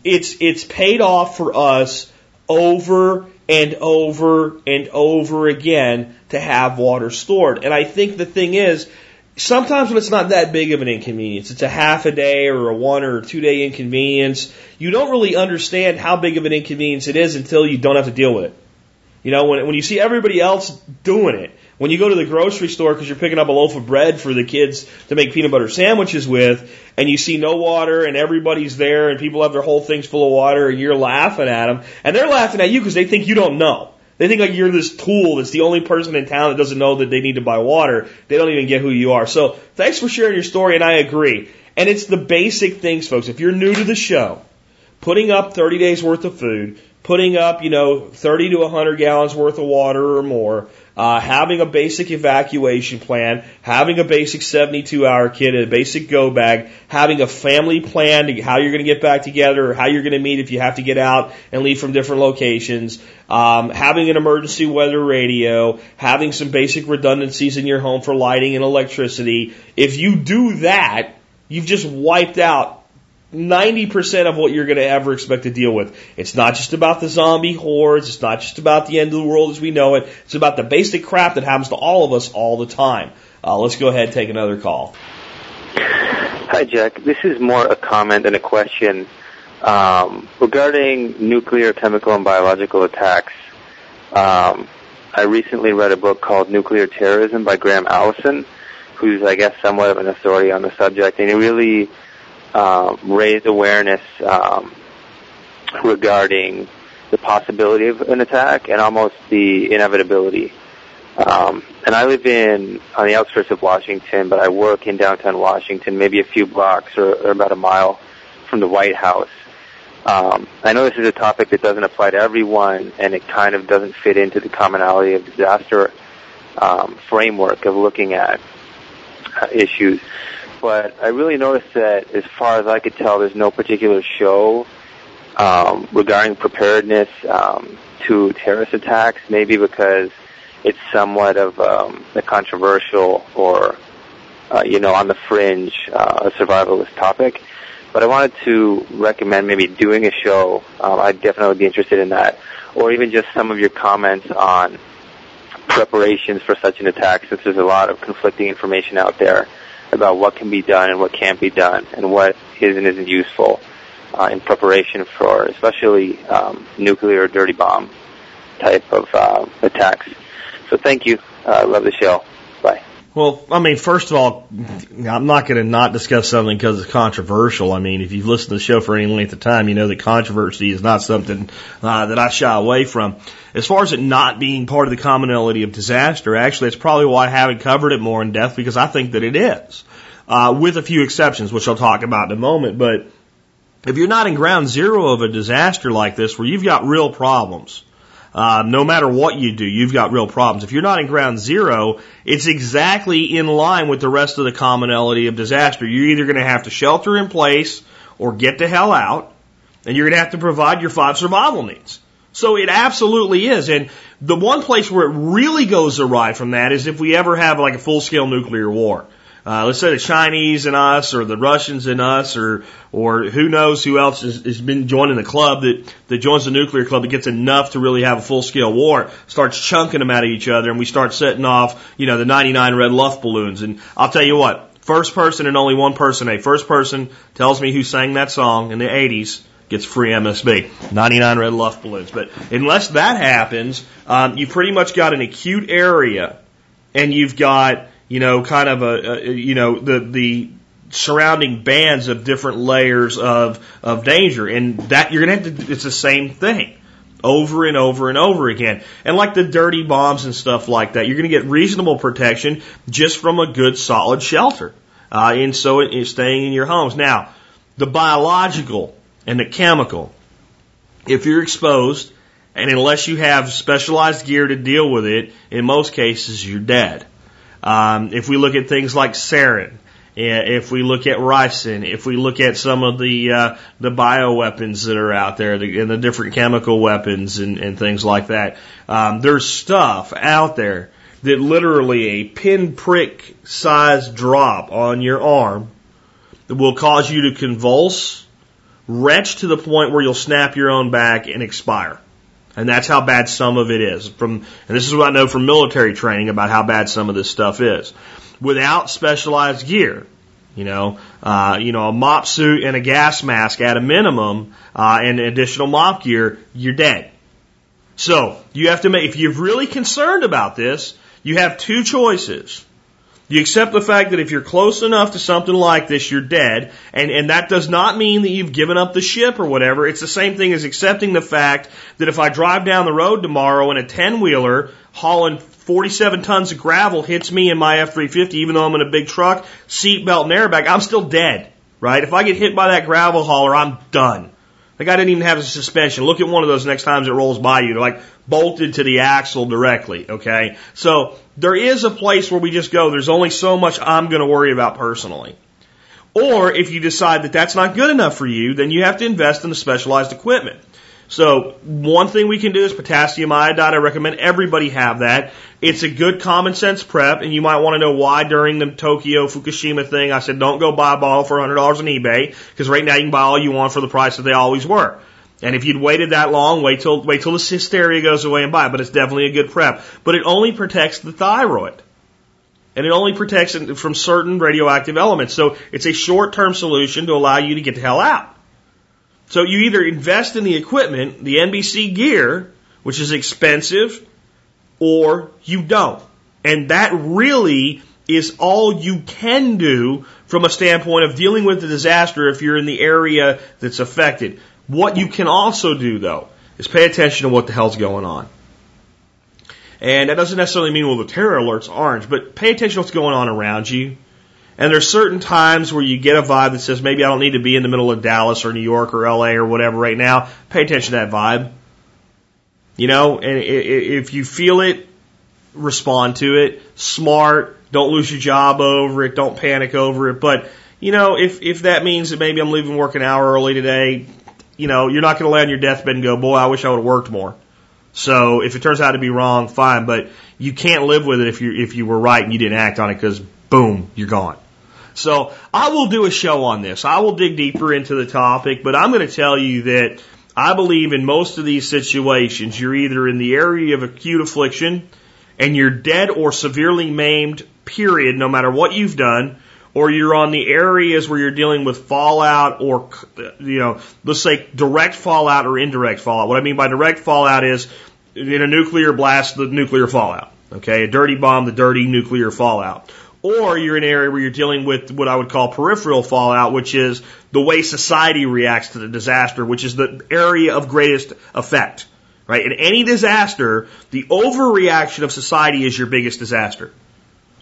It's paid off for us over and over and over again to have water stored. And I think the thing is, sometimes when it's not that big of an inconvenience, it's a half a day or a 1 or 2 day inconvenience, you don't really understand how big of an inconvenience it is until you don't have to deal with it. You know, when you see everybody else doing it, when you go to the grocery store because you're picking up a loaf of bread for the kids to make peanut butter sandwiches with, and you see no water and everybody's there and people have their whole things full of water and you're laughing at them, and they're laughing at you because they think you don't know. They think like you're this tool that's the only person in town that doesn't know that they need to buy water. They don't even get who you are. So thanks for sharing your story, and I agree. And it's the basic things, folks. If you're new to the show, putting up 30 days worth of food, putting up, you know, 30 to 100 gallons worth of water or more, having a basic evacuation plan, having a basic 72-hour kit, a basic go bag, having a family plan to how you're going to get back together or how you're going to meet if you have to get out and leave from different locations, having an emergency weather radio, having some basic redundancies in your home for lighting and electricity. If you do that, you've just wiped out 90% of what you're going to ever expect to deal with. It's not just about the zombie hordes. It's not just about the end of the world as we know it. It's about the basic crap that happens to all of us all the time. Let's go ahead and take another call. Hi, Jack. This is more a comment than a question regarding nuclear, chemical, and biological attacks. I recently read a book called Nuclear Terrorism by Graham Allison, who's, I guess, somewhat of an authority on the subject, and he really raise awareness regarding the possibility of an attack and almost the inevitability. And I live on the outskirts of Washington, but I work in downtown Washington, maybe a few blocks or about a mile from the White House. I know this is a topic that doesn't apply to everyone, and it kind of doesn't fit into the commonality of disaster framework of looking at issues. But I really noticed that, as far as I could tell, there's no particular show regarding preparedness to terrorist attacks, maybe because it's somewhat of a controversial or, you know, on the fringe, a survivalist topic. But I wanted to recommend maybe doing a show. I'd definitely be interested in that. Or even just some of your comments on preparations for such an attack, since there's a lot of conflicting information out there about what can be done and what can't be done and what is and isn't useful in preparation for especially nuclear or dirty bomb type of attacks. So thank you. I love the show. Bye. Well, I mean, first of all, I'm not going to not discuss something because it's controversial. I mean, if you've listened to the show for any length of time, you know that controversy is not something that I shy away from. As far as it not being part of the commonality of disaster, actually, it's probably why I haven't covered it more in depth, because I think that it is, with a few exceptions, which I'll talk about in a moment. But if you're not in ground zero of a disaster like this where you've got real problems, no matter what you do, you've got real problems. If you're not in ground zero, it's exactly in line with the rest of the commonality of disaster. You're either going to have to shelter in place or get the hell out, and you're going to have to provide your 5 survival needs. So it absolutely is. And the one place where it really goes awry from that is if we ever have like a full-scale nuclear war. Let's say the Chinese and us, or the Russians and us, or who knows who else has been joining the club that joins the nuclear club that gets enough to really have a full-scale war, starts chunking them out of each other, and we start setting off, you know, the 99 Red Luft balloons. And I'll tell you what, first person and only one person, a first person tells me who sang that song in the 80s, gets free MSB, 99 Red Luft balloons. But unless that happens, you pretty much got an acute area, and you've got, you know, kind of a you know, the surrounding bands of different layers of danger, and that you're gonna have to. It's the same thing over and over and over again. And like the dirty bombs and stuff like that, you're gonna get reasonable protection just from a good solid shelter, and so it's staying in your homes. Now, the biological and the chemical, if you're exposed, and unless you have specialized gear to deal with it, in most cases you're dead. If we look at things like sarin If we look at ricin, if we look at some of the bioweapons that are out there, and the different chemical weapons and things like that, there's stuff out there that literally a pinprick size drop on your arm will cause you to convulse, retch to the point where you'll snap your own back and expire. And that's how bad some of it is. And this is what I know from military training about how bad some of this stuff is. Without specialized gear, a mop suit and a gas mask at a minimum, and additional mop gear, you're dead. So you have to if you're really concerned about this, you have two choices. You accept the fact that if you're close enough to something like this, you're dead, and that does not mean that you've given up the ship or whatever. It's the same thing as accepting the fact that if I drive down the road tomorrow in a 10-wheeler hauling 47 tons of gravel hits me in my F-350, even though I'm in a big truck, seatbelt and airbag, I'm still dead, right? If I get hit by that gravel hauler, I'm done. Like, I didn't even have a suspension. Look at one of those next times it rolls by you. They're like bolted to the axle directly, okay? So there is a place where we just go, there's only so much I'm going to worry about personally. Or if you decide that that's not good enough for you, then you have to invest in the specialized equipment. So one thing we can do is potassium iodide. I recommend everybody have that. It's a good common sense prep, and you might want to know why during the Tokyo Fukushima thing I said don't go buy a bottle for $100 on eBay, because right now you can buy all you want for the price that they always were. And if you'd waited that long, wait till this hysteria goes away and buy it. But it's definitely a good prep. But it only protects the thyroid, and it only protects it from certain radioactive elements. So it's a short-term solution to allow you to get the hell out. So you either invest in the equipment, the NBC gear, which is expensive, or you don't. And that really is all you can do from a standpoint of dealing with the disaster if you're in the area that's affected. What you can also do, though, is pay attention to what the hell's going on. And that doesn't necessarily mean, well, the terror alert's orange, but pay attention to what's going on around you. And there's certain times where you get a vibe that says, maybe I don't need to be in the middle of Dallas or New York or LA or whatever right now. Pay attention to that vibe. And if you feel it, respond to it. Smart. Don't lose your job over it. Don't panic over it. But, if that means that maybe I'm leaving work an hour early today, you're not going to lay on your deathbed and go, boy, I wish I would have worked more. So if it turns out to be wrong, fine. But you can't live with it if you were right and you didn't act on it, because boom, you're gone. So I will do a show on this. I will dig deeper into the topic, but I'm going to tell you that I believe in most of these situations, you're either in the area of acute affliction and you're dead or severely maimed, period, no matter what you've done, or you're on the areas where you're dealing with fallout or, let's say direct fallout or indirect fallout. What I mean by direct fallout is in a nuclear blast, the nuclear fallout, okay? A dirty bomb, the dirty nuclear fallout. Or you're in an area where you're dealing with what I would call peripheral fallout, which is the way society reacts to the disaster, which is the area of greatest effect, right? In any disaster, the overreaction of society is your biggest disaster.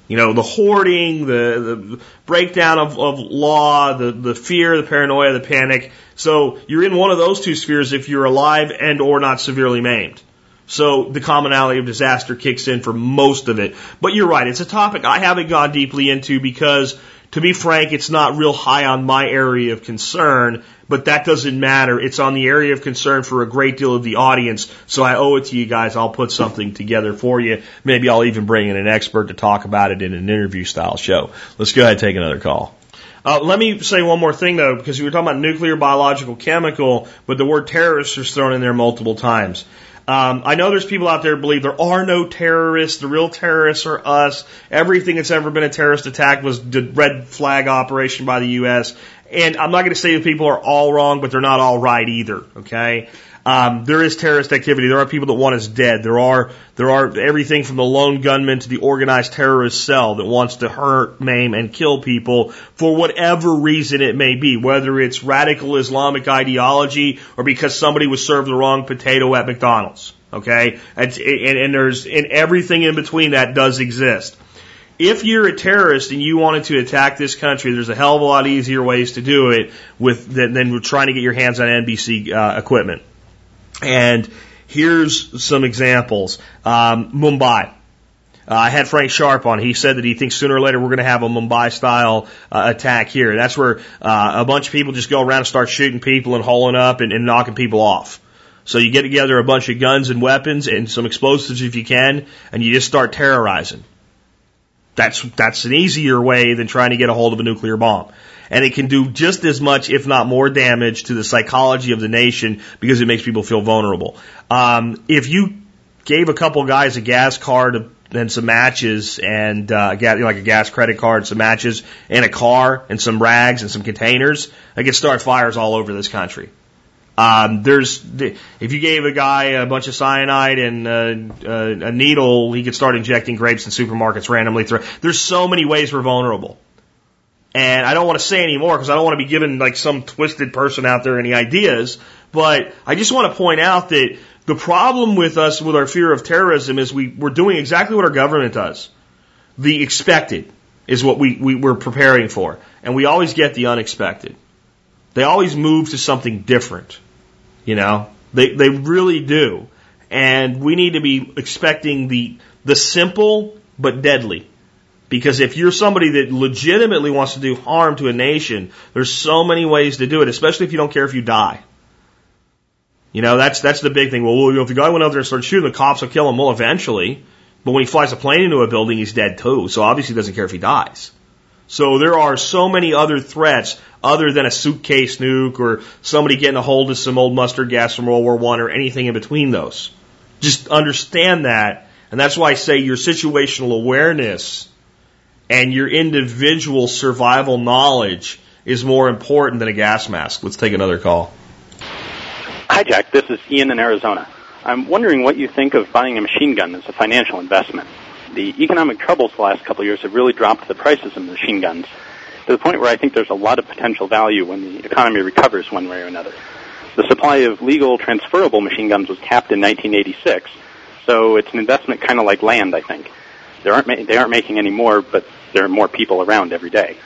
The hoarding, the breakdown of law, the fear, the paranoia, the panic. So you're in one of those two spheres if you're alive and or not severely maimed. So the commonality of disaster kicks in for most of it. But you're right, it's a topic I haven't gone deeply into because, to be frank, it's not real high on my area of concern, but that doesn't matter. It's on the area of concern for a great deal of the audience, so I owe it to you guys. I'll put something together for you. Maybe I'll even bring in an expert to talk about it in an interview-style show. Let's go ahead and take another call. Let me say one more thing, though, because we were talking about nuclear, biological, chemical, but the word terrorist was thrown in there multiple times. I know there's people out there who believe there are no terrorists. The real terrorists are us. Everything that's ever been a terrorist attack was the red flag operation by the U.S. And I'm not going to say that people are all wrong, but they're not all right either. Okay, there is terrorist activity. There are people that want us dead. There are everything from the lone gunman to the organized terrorist cell that wants to hurt, maim, and kill people for whatever reason it may be, whether it's radical Islamic ideology or because somebody was served the wrong potato at McDonald's. Okay, and everything in between that does exist. If you're a terrorist and you wanted to attack this country, there's a hell of a lot easier ways to do it than trying to get your hands on NBC equipment. And here's some examples. Mumbai. I had Frank Sharp on. He said that he thinks sooner or later we're going to have a Mumbai-style attack here. That's where a bunch of people just go around and start shooting people and hauling up and knocking people off. So you get together a bunch of guns and weapons and some explosives if you can, and you just start terrorizing. That's an easier way than trying to get a hold of a nuclear bomb. And it can do just as much, if not more, damage to the psychology of the nation because it makes people feel vulnerable. If you gave a couple guys a gas card and some matches and like a gas credit card, some matches, and a car and some rags and some containers, I could start fires all over this country. If you gave a guy a bunch of cyanide and a needle, he could start injecting grapes in supermarkets randomly. There's so many ways we're vulnerable. And I don't want to say any more because I don't want to be giving like some twisted person out there any ideas, but I just want to point out that the problem with us with our fear of terrorism is we're doing exactly what our government does. The expected is what we're preparing for, and we always get the unexpected. They always move to something different. You know, they really do. And we need to be expecting the simple but deadly. Because if you're somebody that legitimately wants to do harm to a nation, there's so many ways to do it, especially if you don't care if you die. You know, that's the big thing. Well, if the guy went out there and started shooting, the cops will kill him. Well, eventually. But when he flies a plane into a building, he's dead too. So obviously he doesn't care if he dies. So there are so many other threats other than a suitcase nuke or somebody getting a hold of some old mustard gas from World War I or anything in between those. Just understand that. And that's why I say your situational awareness and your individual survival knowledge is more important than a gas mask. Let's take another call. Hi, Jack. This is Ian in Arizona. I'm wondering what you think of buying a machine gun as a financial investment. The economic troubles the last couple of years have really dropped the prices of machine guns to the point where I think there's a lot of potential value when the economy recovers one way or another. The supply of legal transferable machine guns was capped in 1986, so it's an investment kind of like land, I think. They aren't making any more, but there are more people around every day.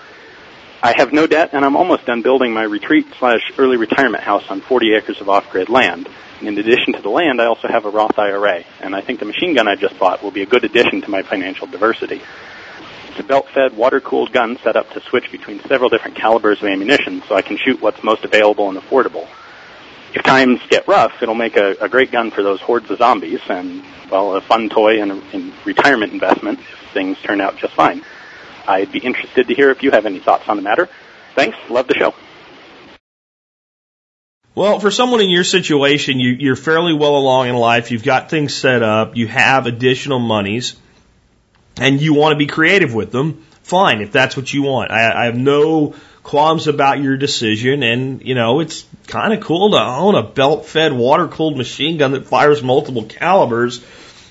I have no debt, and I'm almost done building my retreat/early retirement house on 40 acres of off-grid land. And in addition to the land, I also have a Roth IRA, and I think the machine gun I just bought will be a good addition to my financial diversity. It's a belt-fed, water-cooled gun set up to switch between several different calibers of ammunition so I can shoot what's most available and affordable. If times get rough, it'll make a great gun for those hordes of zombies and, well, a fun toy and retirement investment if things turn out just fine. I'd be interested to hear if you have any thoughts on the matter. Thanks. Love the show. Well, for someone in your situation, you're fairly well along in life. You've got things set up. You have additional monies, and you want to be creative with them. Fine, if that's what you want. I have no qualms about your decision, and you know it's kind of cool to own a belt-fed, water-cooled machine gun that fires multiple calibers.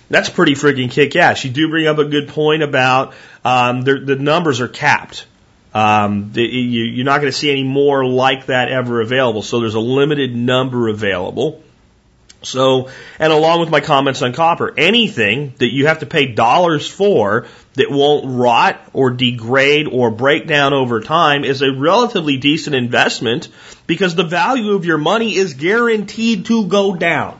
That's pretty freaking kick-ass. You do bring up a good point about the numbers are capped. You're not going to see any more like that ever available. So there's a limited number available. So, and along with my comments on copper, anything that you have to pay dollars for that won't rot or degrade or break down over time is a relatively decent investment because the value of your money is guaranteed to go down.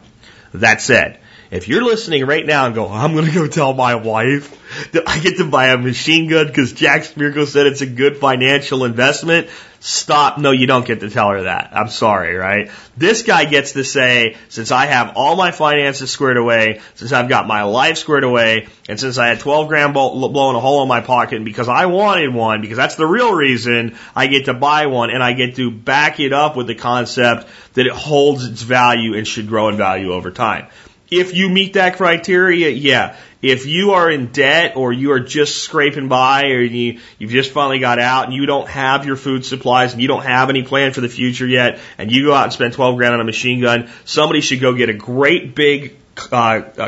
That said, if you're listening right now and go, I'm going to go tell my wife that I get to buy a machine gun because Jack Spirko said it's a good financial investment, stop. No, you don't get to tell her that. I'm sorry, right? This guy gets to say, since I have all my finances squared away, since I've got my life squared away, and since I had 12 grand blowing a hole in my pocket, and because I wanted one, because that's the real reason, I get to buy one, and I get to back it up with the concept that it holds its value and should grow in value over time. If you meet that criteria, yeah. If you are in debt or you are just scraping by or you've just finally got out and you don't have your food supplies and you don't have any plan for the future yet and you go out and spend 12 grand on a machine gun, somebody should go get a great big carp.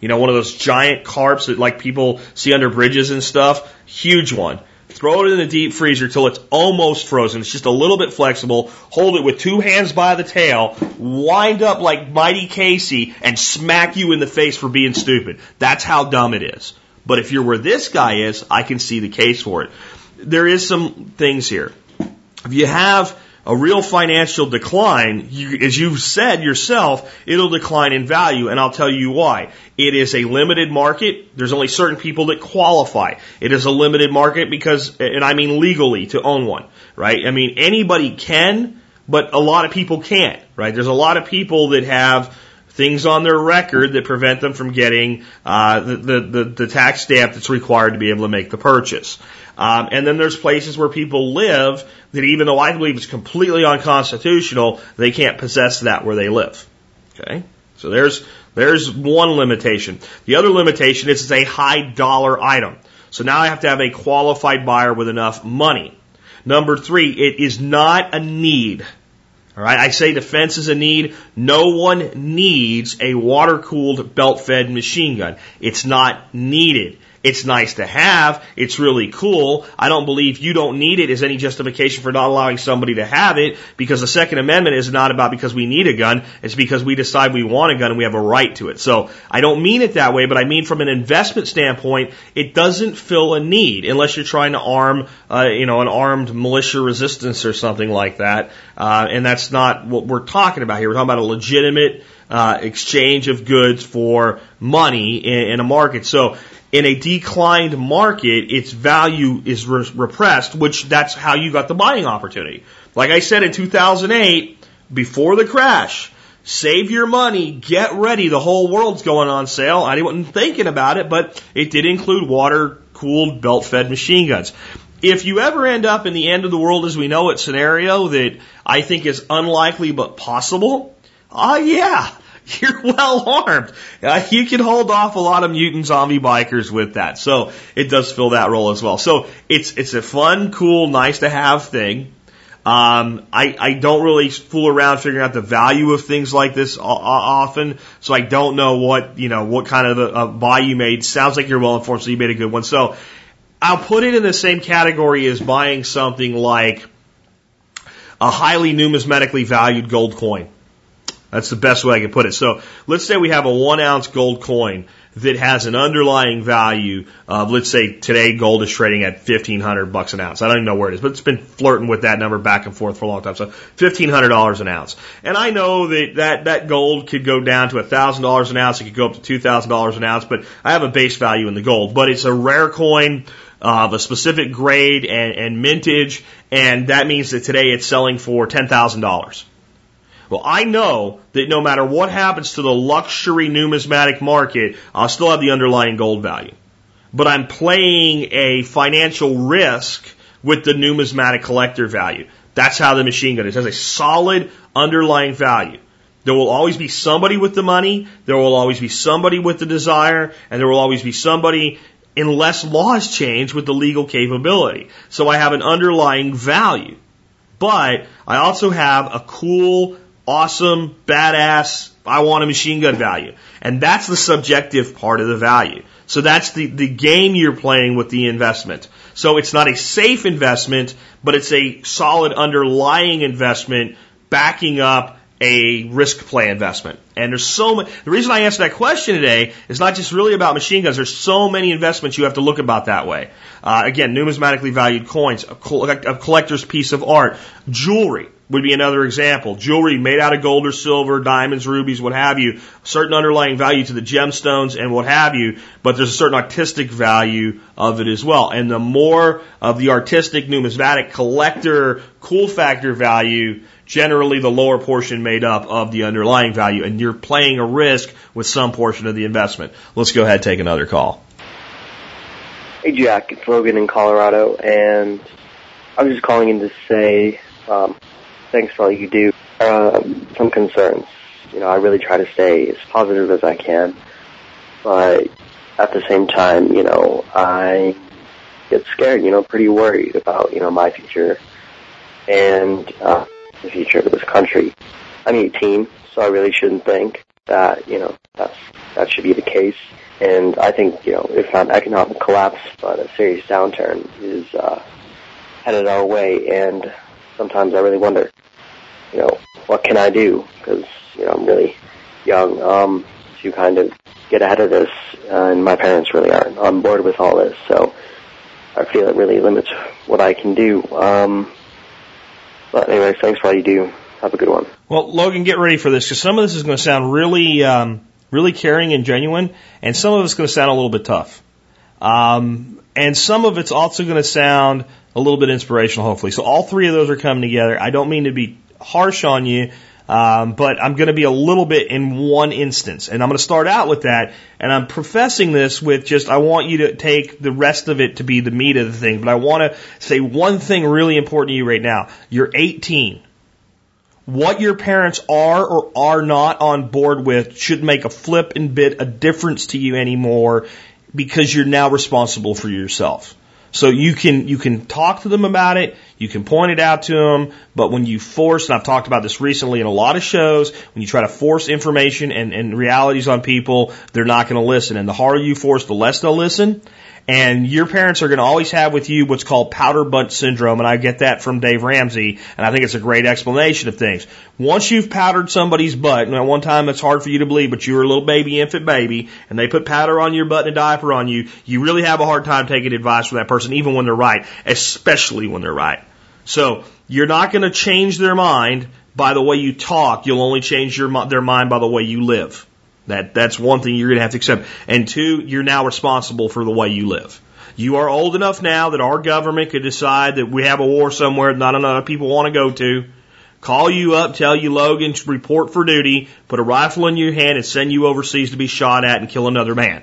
You know, one of those giant carps that like people see under bridges and stuff. Huge one. Throw it in the deep freezer till it's almost frozen. It's just a little bit flexible. Hold it with two hands by the tail. Wind up like Mighty Casey and smack you in the face for being stupid. That's how dumb it is. But if you're where this guy is, I can see the case for it. There is some things here. If you have a real financial decline, as you've said yourself, it'll decline in value, and I'll tell you why. It is a limited market. There's only certain people that qualify. It is a limited market because, and I mean legally, to own one, right? I mean, anybody can, but a lot of people can't, right? There's a lot of people that have things on their record that prevent them from getting the tax stamp that's required to be able to make the purchase. And then there's places where people live that, even though I believe it's completely unconstitutional, they can't possess that where they live. Okay? So there's one limitation. The other limitation is it's a high dollar item. So now I have to have a qualified buyer with enough money. Number three, it is not a need. All right, I say defense is a need. No one needs a water-cooled, belt-fed machine gun. It's not needed. It's nice to have. It's really cool. I don't believe you don't need it is any justification for not allowing somebody to have it, because the Second Amendment is not about because we need a gun. It's because we decide we want a gun and we have a right to it. So I don't mean it that way, but I mean from an investment standpoint, it doesn't fill a need unless you're trying to arm, an armed militia resistance or something like that. And that's not what we're talking about here. We're talking about a legitimate exchange of goods for money in a market. So in a declined market, its value is repressed, which that's how you got the buying opportunity. Like I said, in 2008, before the crash, save your money, get ready. The whole world's going on sale. I wasn't thinking about it, but it did include water-cooled, belt-fed machine guns. If you ever end up in the end of the world as we know it scenario that I think is unlikely but possible, you're well armed. You can hold off a lot of mutant zombie bikers with that. So it does fill that role as well. So it's a fun, cool, nice to have thing. I don't really fool around figuring out the value of things like this often. So I don't know what kind of a buy you made. Sounds like you're well informed, so you made a good one. So I'll put it in the same category as buying something like a highly numismatically valued gold coin. That's the best way I can put it. So let's say we have a 1 ounce gold coin that has an underlying value of, let's say today gold is trading at $1,500 an ounce. I don't even know where it is, but it's been flirting with that number back and forth for a long time. So $1,500 an ounce. And I know that gold could go down to $1,000 an ounce. It could go up to $2,000 an ounce, but I have a base value in the gold. But it's a rare coin of a specific grade and mintage, and that means that today it's selling for $10,000. Well, I know that no matter what happens to the luxury numismatic market, I'll still have the underlying gold value. But I'm playing a financial risk with the numismatic collector value. That's how the machine gun is. It has a solid underlying value. There will always be somebody with the money, there will always be somebody with the desire, and there will always be somebody, unless laws change, with the legal capability. So I have an underlying value. But I also have a cool, awesome, badass, I want a machine gun value. And that's the subjective part of the value. So that's the game you're playing with the investment. So it's not a safe investment, but it's a solid underlying investment backing up a risk play investment. And there's so much. The reason I asked that question today is not just really about machine guns. There's so many investments you have to look about that way. Again, numismatically valued coins, a collector's piece of art, jewelry would be another example. Jewelry made out of gold or silver, diamonds, rubies, what have you. Certain underlying value to the gemstones and what have you, but there's a certain artistic value of it as well. And the more of the artistic, numismatic, collector, cool factor value, generally the lower portion made up of the underlying value. And you're playing a risk with some portion of the investment. Let's go ahead and take another call. Hey, Jack. It's Logan in Colorado. And I was just calling in to say, thanks for all you do. Some concerns. I really try to stay as positive as I can, but at the same time, I get scared, pretty worried about, my future and the future of this country. I'm 18, so I really shouldn't think that, that should be the case. And I think, if not economic collapse, but a serious downturn is headed our way, and sometimes I really wonder, what can I do? Because, I'm really young to kind of get ahead of this, and my parents really aren't on board with all this, so I feel it really limits what I can do. But anyway, thanks for all you do. Have a good one. Well, Logan, get ready for this, because some of this is going to sound really, really caring and genuine, and some of it's going to sound a little bit tough. And some of it's also going to sound a little bit inspirational, hopefully. So all three of those are coming together. I don't mean to be harsh on you, but I'm going to be a little bit in one instance. And I'm going to start out with that, and I'm professing this with just, I want you to take the rest of it to be the meat of the thing, but I want to say one thing really important to you right now. You're 18. What your parents are or are not on board with should make a flip and bit a difference to you anymore, because you're now responsible for yourself. So you can talk to them about it, you can point it out to them, but when you force, and I've talked about this recently in a lot of shows, when you try to force information and realities on people, they're not going to listen. And the harder you force, the less they'll listen. And your parents are going to always have with you what's called powder bunch syndrome, and I get that from Dave Ramsey, and I think it's a great explanation of things. Once you've powdered somebody's butt, and at one time it's hard for you to believe, but you were a little infant baby, and they put powder on your butt and a diaper on you, you really have a hard time taking advice from that person, even when they're right, especially when they're right. So you're not going to change their mind by the way you talk. You'll only change their mind by the way you live. That's one thing you're going to have to accept. And two, you're now responsible for the way you live. You are old enough now that our government could decide that we have a war somewhere not enough people want to go to, call you up, tell you, Logan, to report for duty, put a rifle in your hand, and send you overseas to be shot at and kill another man.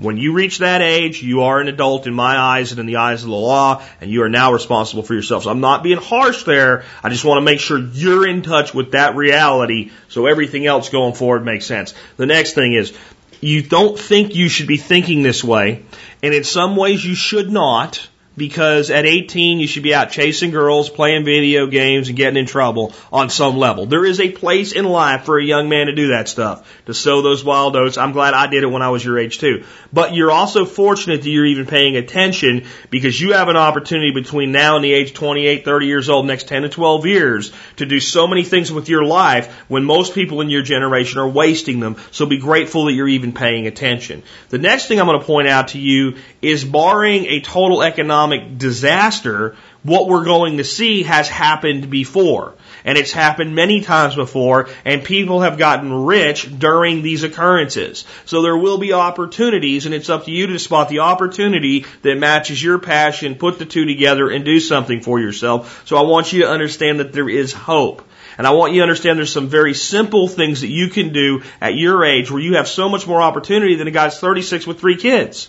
When you reach that age, you are an adult in my eyes and in the eyes of the law, and you are now responsible for yourself. So I'm not being harsh there. I just want to make sure you're in touch with that reality so everything else going forward makes sense. The next thing is, you don't think you should be thinking this way, and in some ways you should not, because at 18 you should be out chasing girls, playing video games, and getting in trouble on some level. There is a place in life for a young man to do that stuff, to sow those wild oats. I'm glad I did it when I was your age too. But you're also fortunate that you're even paying attention, because you have an opportunity between now and the age of 28, 30 years old, next 10 to 12 years, to do so many things with your life when most people in your generation are wasting them. So be grateful that you're even paying attention. The next thing I'm going to point out to you is, barring a total economic disaster, what we're going to see has happened before. And it's happened many times before, and people have gotten rich during these occurrences. So there will be opportunities, and it's up to you to spot the opportunity that matches your passion, put the two together, and do something for yourself. So I want you to understand that there is hope. And I want you to understand there's some very simple things that you can do at your age where you have so much more opportunity than a guy that's 36 with 3 kids.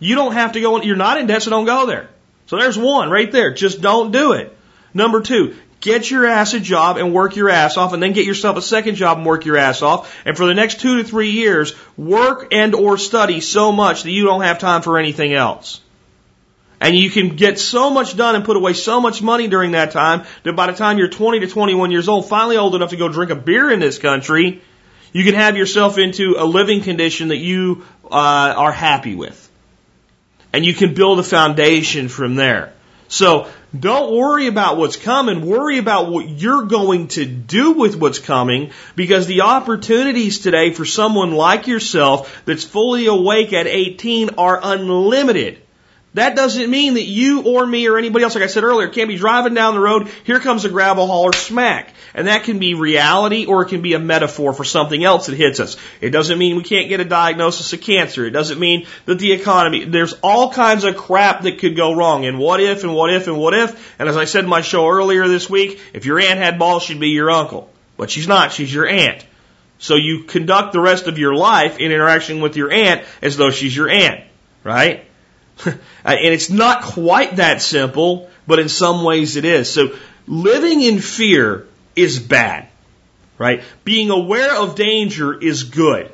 You don't have to go, you're not in debt, so don't go there. So there's one right there. Just don't do it. Number two, get your ass a job and work your ass off, and then get yourself a second job and work your ass off. And for the next 2 to 3 years, work and or study so much that you don't have time for anything else. And you can get so much done and put away so much money during that time that by the time you're 20 to 21 years old, finally old enough to go drink a beer in this country, you can have yourself into a living condition that you are happy with. And you can build a foundation from there. So don't worry about what's coming. Worry about what you're going to do with what's coming, because the opportunities today for someone like yourself that's fully awake at 18 are unlimited. That doesn't mean that you or me or anybody else, like I said earlier, can't be driving down the road, here comes a gravel hauler, smack. And that can be reality, or it can be a metaphor for something else that hits us. It doesn't mean we can't get a diagnosis of cancer. It doesn't mean that the economy, there's all kinds of crap that could go wrong. And what if, and what if, and what if. And as I said in my show earlier this week, if your aunt had balls, she'd be your uncle. But she's not, she's your aunt. So you conduct the rest of your life in interaction with your aunt as though she's your aunt, right? And it's not quite that simple, but in some ways it is. So living in fear is bad, right? Being aware of danger is good.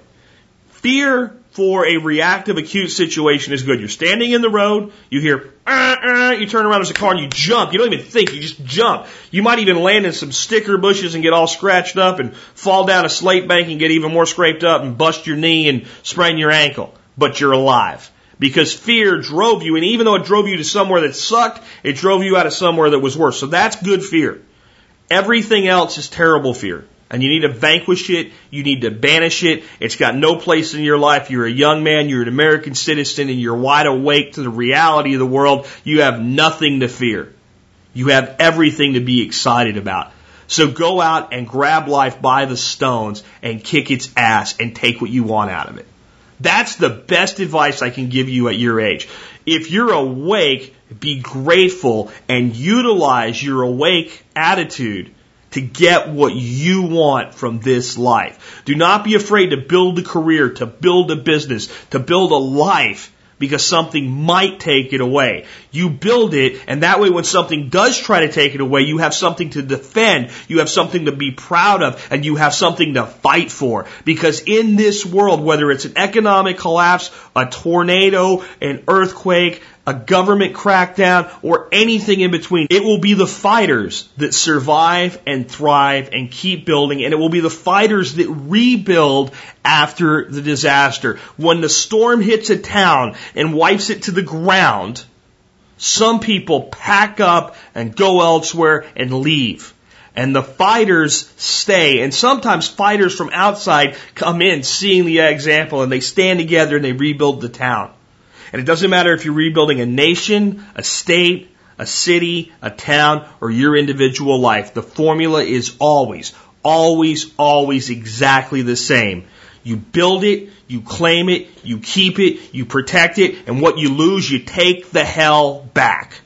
Fear for a reactive, acute situation is good. You're standing in the road, you hear, you turn around, there's a car, and you jump. You don't even think, you just jump. You might even land in some sticker bushes and get all scratched up and fall down a slate bank and get even more scraped up and bust your knee and sprain your ankle. But you're alive. Because fear drove you, and even though it drove you to somewhere that sucked, it drove you out of somewhere that was worse. So that's good fear. Everything else is terrible fear. And you need to vanquish it. You need to banish it. It's got no place in your life. You're a young man. You're an American citizen. And you're wide awake to the reality of the world. You have nothing to fear. You have everything to be excited about. So go out and grab life by the stones and kick its ass and take what you want out of it. That's the best advice I can give you at your age. If you're awake, be grateful and utilize your awake attitude to get what you want from this life. Do not be afraid to build a career, to build a business, to build a life, because something might take it away. You build it, and that way when something does try to take it away, you have something to defend, you have something to be proud of, and you have something to fight for. Because in this world, whether it's an economic collapse, a tornado, an earthquake, a government crackdown, or anything in between, it will be the fighters that survive and thrive and keep building, and it will be the fighters that rebuild after the disaster. When the storm hits a town and wipes it to the ground, some people pack up and go elsewhere and leave. And the fighters stay. And sometimes fighters from outside come in seeing the example, and they stand together and they rebuild the town. And it doesn't matter if you're rebuilding a nation, a state, a city, a town, or your individual life. The formula is always, always, always exactly the same. You build it, you claim it, you keep it, you protect it, and what you lose, you take the hell back.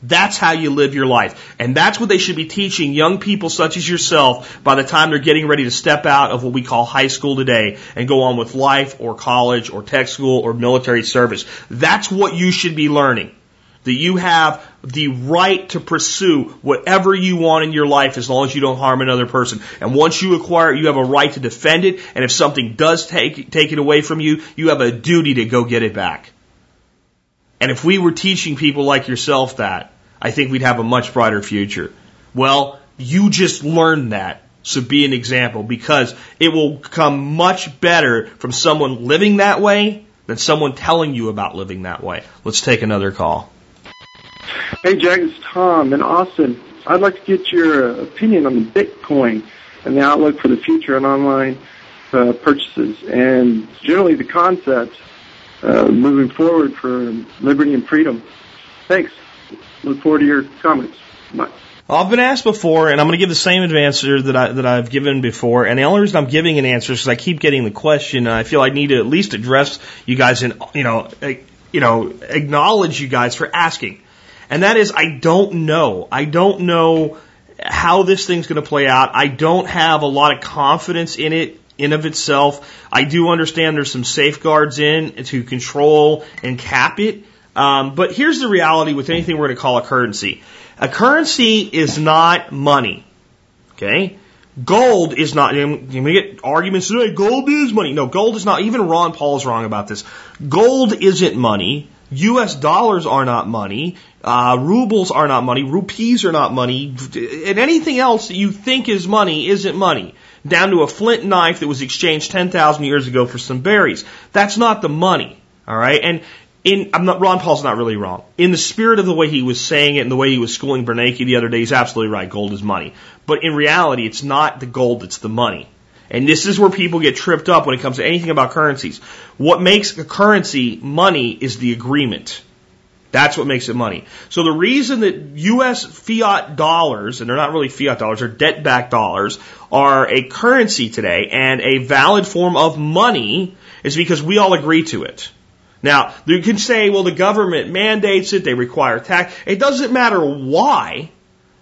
That's how you live your life. And that's what they should be teaching young people such as yourself by the time they're getting ready to step out of what we call high school today and go on with life or college or tech school or military service. That's what you should be learning. That you have the right to pursue whatever you want in your life as long as you don't harm another person. And once you acquire it, you have a right to defend it. And if something does take it away from you, you have a duty to go get it back. And if we were teaching people like yourself that, I think we'd have a much brighter future. Well, you just learned that, so be an example, because it will come much better from someone living that way than someone telling you about living that way. Let's take another call. Hey, Jack, it's Tom in Austin. I'd like to get your opinion on the Bitcoin and the outlook for the future and online purchases, and generally the concept moving forward for liberty and freedom. Thanks. Look forward to your comments. Bye. I've been asked before, and I'm going to give the same answer that I've given before. And the only reason I'm giving an answer is because I keep getting the question, and I feel I need to at least address you guys and acknowledge you guys for asking. And that is, I don't know how this thing's going to play out. I don't have a lot of confidence in it. In of itself, I do understand there's some safeguards in to control and cap it. But here's the reality with anything we're going to call a currency. A currency is not money. Okay? Gold is not, you may get arguments today, gold is money. No, gold is not. Even Ron Paul's wrong about this. Gold isn't money. U.S. dollars are not money. Rubles are not money. Rupees are not money. And anything else that you think is money isn't money. Down to a flint knife that was exchanged 10,000 years ago for some berries. That's not the money, all right? And Ron Paul's not really wrong. In the spirit of the way he was saying it and the way he was schooling Bernanke the other day, he's absolutely right. Gold is money. But in reality, it's not the gold that's the money. And this is where people get tripped up when it comes to anything about currencies. What makes a currency money is the agreement. That's what makes it money. So the reason that U.S. fiat dollars, and they're not really fiat dollars, they're debt-backed dollars, are a currency today and a valid form of money is because we all agree to it. Now, you can say, well, the government mandates it, they require tax. It doesn't matter why,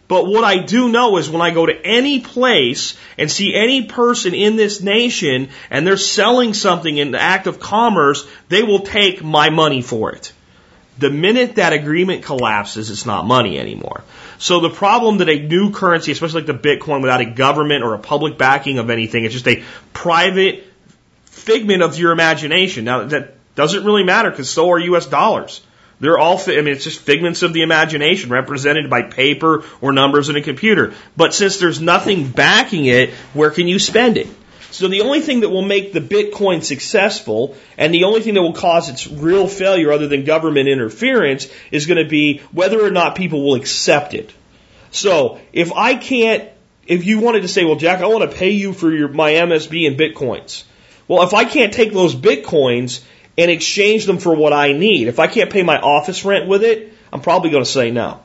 but what I do know is when I go to any place and see any person in this nation and they're selling something in the act of commerce, they will take my money for it. The minute that agreement collapses, it's not money anymore. So the problem that a new currency, especially like the Bitcoin, without a government or a public backing of anything, it's just a private figment of your imagination. Now, that doesn't really matter because so are U.S. dollars. They're all, it's just figments of the imagination represented by paper or numbers in a computer. But since there's nothing backing it, where can you spend it? So the only thing that will make the Bitcoin successful and the only thing that will cause its real failure other than government interference is going to be whether or not people will accept it. So if you wanted to say, well, Jack, I want to pay you for my MSB in Bitcoins. Well, if I can't take those Bitcoins and exchange them for what I need, if I can't pay my office rent with it, I'm probably going to say no.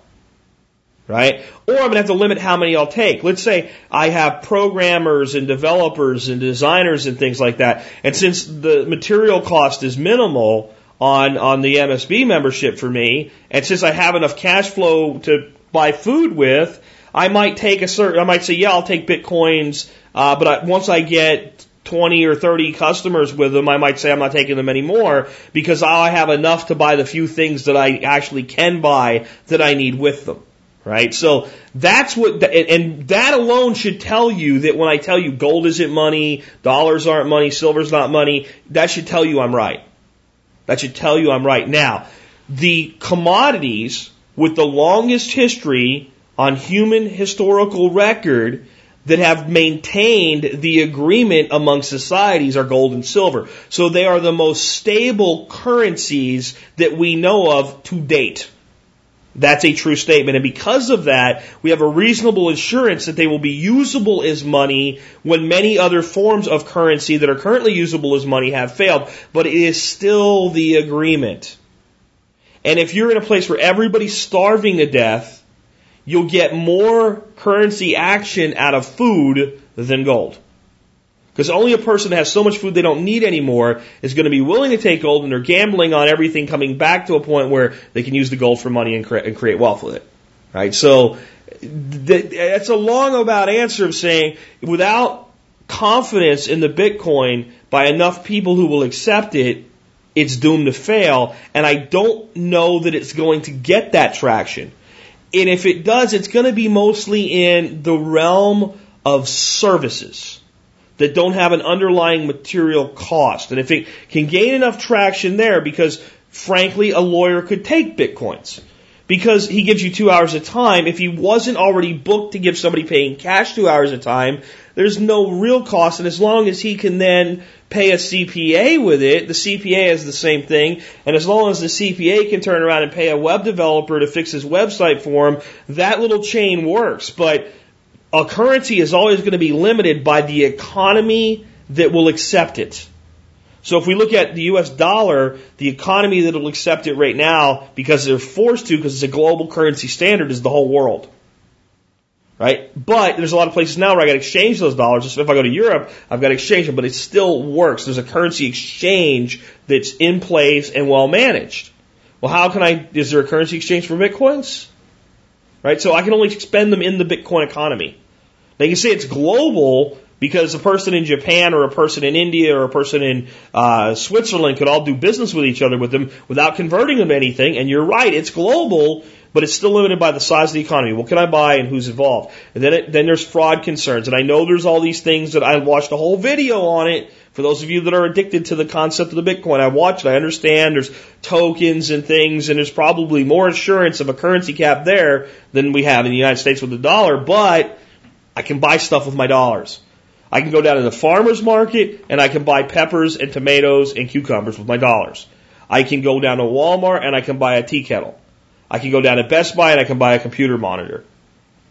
right? Or I'm going to have to limit how many I'll take. Let's say I have programmers and developers and designers and things like that. And since the material cost is minimal on the MSB membership for me, and since I have enough cash flow to buy food with, I might take I might say, yeah, I'll take Bitcoins, but once I get 20 or 30 customers with them, I might say I'm not taking them anymore because I have enough to buy the few things that I actually can buy that I need with them, right? So that's what, and that alone should tell you that when I tell you gold isn't money, dollars aren't money, silver's not money, that should tell you I'm right. That should tell you I'm right. Now, the commodities with the longest history on human historical record that have maintained the agreement among societies are gold and silver. So they are the most stable currencies that we know of to date. That's a true statement. And because of that, we have a reasonable assurance that they will be usable as money when many other forms of currency that are currently usable as money have failed. But it is still the agreement. And if you're in a place where everybody's starving to death, you'll get more currency action out of food than gold. Because only a person that has so much food they don't need anymore is going to be willing to take gold, and they're gambling on everything coming back to a point where they can use the gold for money and create wealth with it. Right? So that's a long-about answer of saying without confidence in the Bitcoin by enough people who will accept it, it's doomed to fail. And I don't know that it's going to get that traction. And if it does, it's going to be mostly in the realm of services that don't have an underlying material cost. And if it can gain enough traction there, because frankly, a lawyer could take Bitcoins because he gives you 2 hours a time. If he wasn't already booked to give somebody paying cash 2 hours a time, there's no real cost. And as long as he can then pay a CPA with it, the CPA is the same thing. And as long as the CPA can turn around and pay a web developer to fix his website for him, that little chain works. But a currency is always going to be limited by the economy that will accept it. So if we look at the U.S. dollar, the economy that will accept it right now, because they're forced to, because it's a global currency standard, is the whole world. Right? But there's a lot of places now where I got to exchange those dollars. So if I go to Europe, I've got to exchange them, but it still works. There's a currency exchange that's in place and well managed. Well, is there a currency exchange for Bitcoins? Right? So I can only spend them in the Bitcoin economy. Now you can say it's global because a person in Japan or a person in India or a person in Switzerland could all do business with each other with them without converting them to anything. And you're right, it's global, but it's still limited by the size of the economy. What can I buy and who's involved? And then there's fraud concerns. And I know there's all these things that I watched a whole video on it. For those of you that are addicted to the concept of the Bitcoin, I watched it. I understand there's tokens and things, and there's probably more assurance of a currency cap there than we have in the United States with the dollar, but I can buy stuff with my dollars. I can go down to the farmer's market, and I can buy peppers and tomatoes and cucumbers with my dollars. I can go down to Walmart, and I can buy a tea kettle. I can go down to Best Buy and I can buy a computer monitor.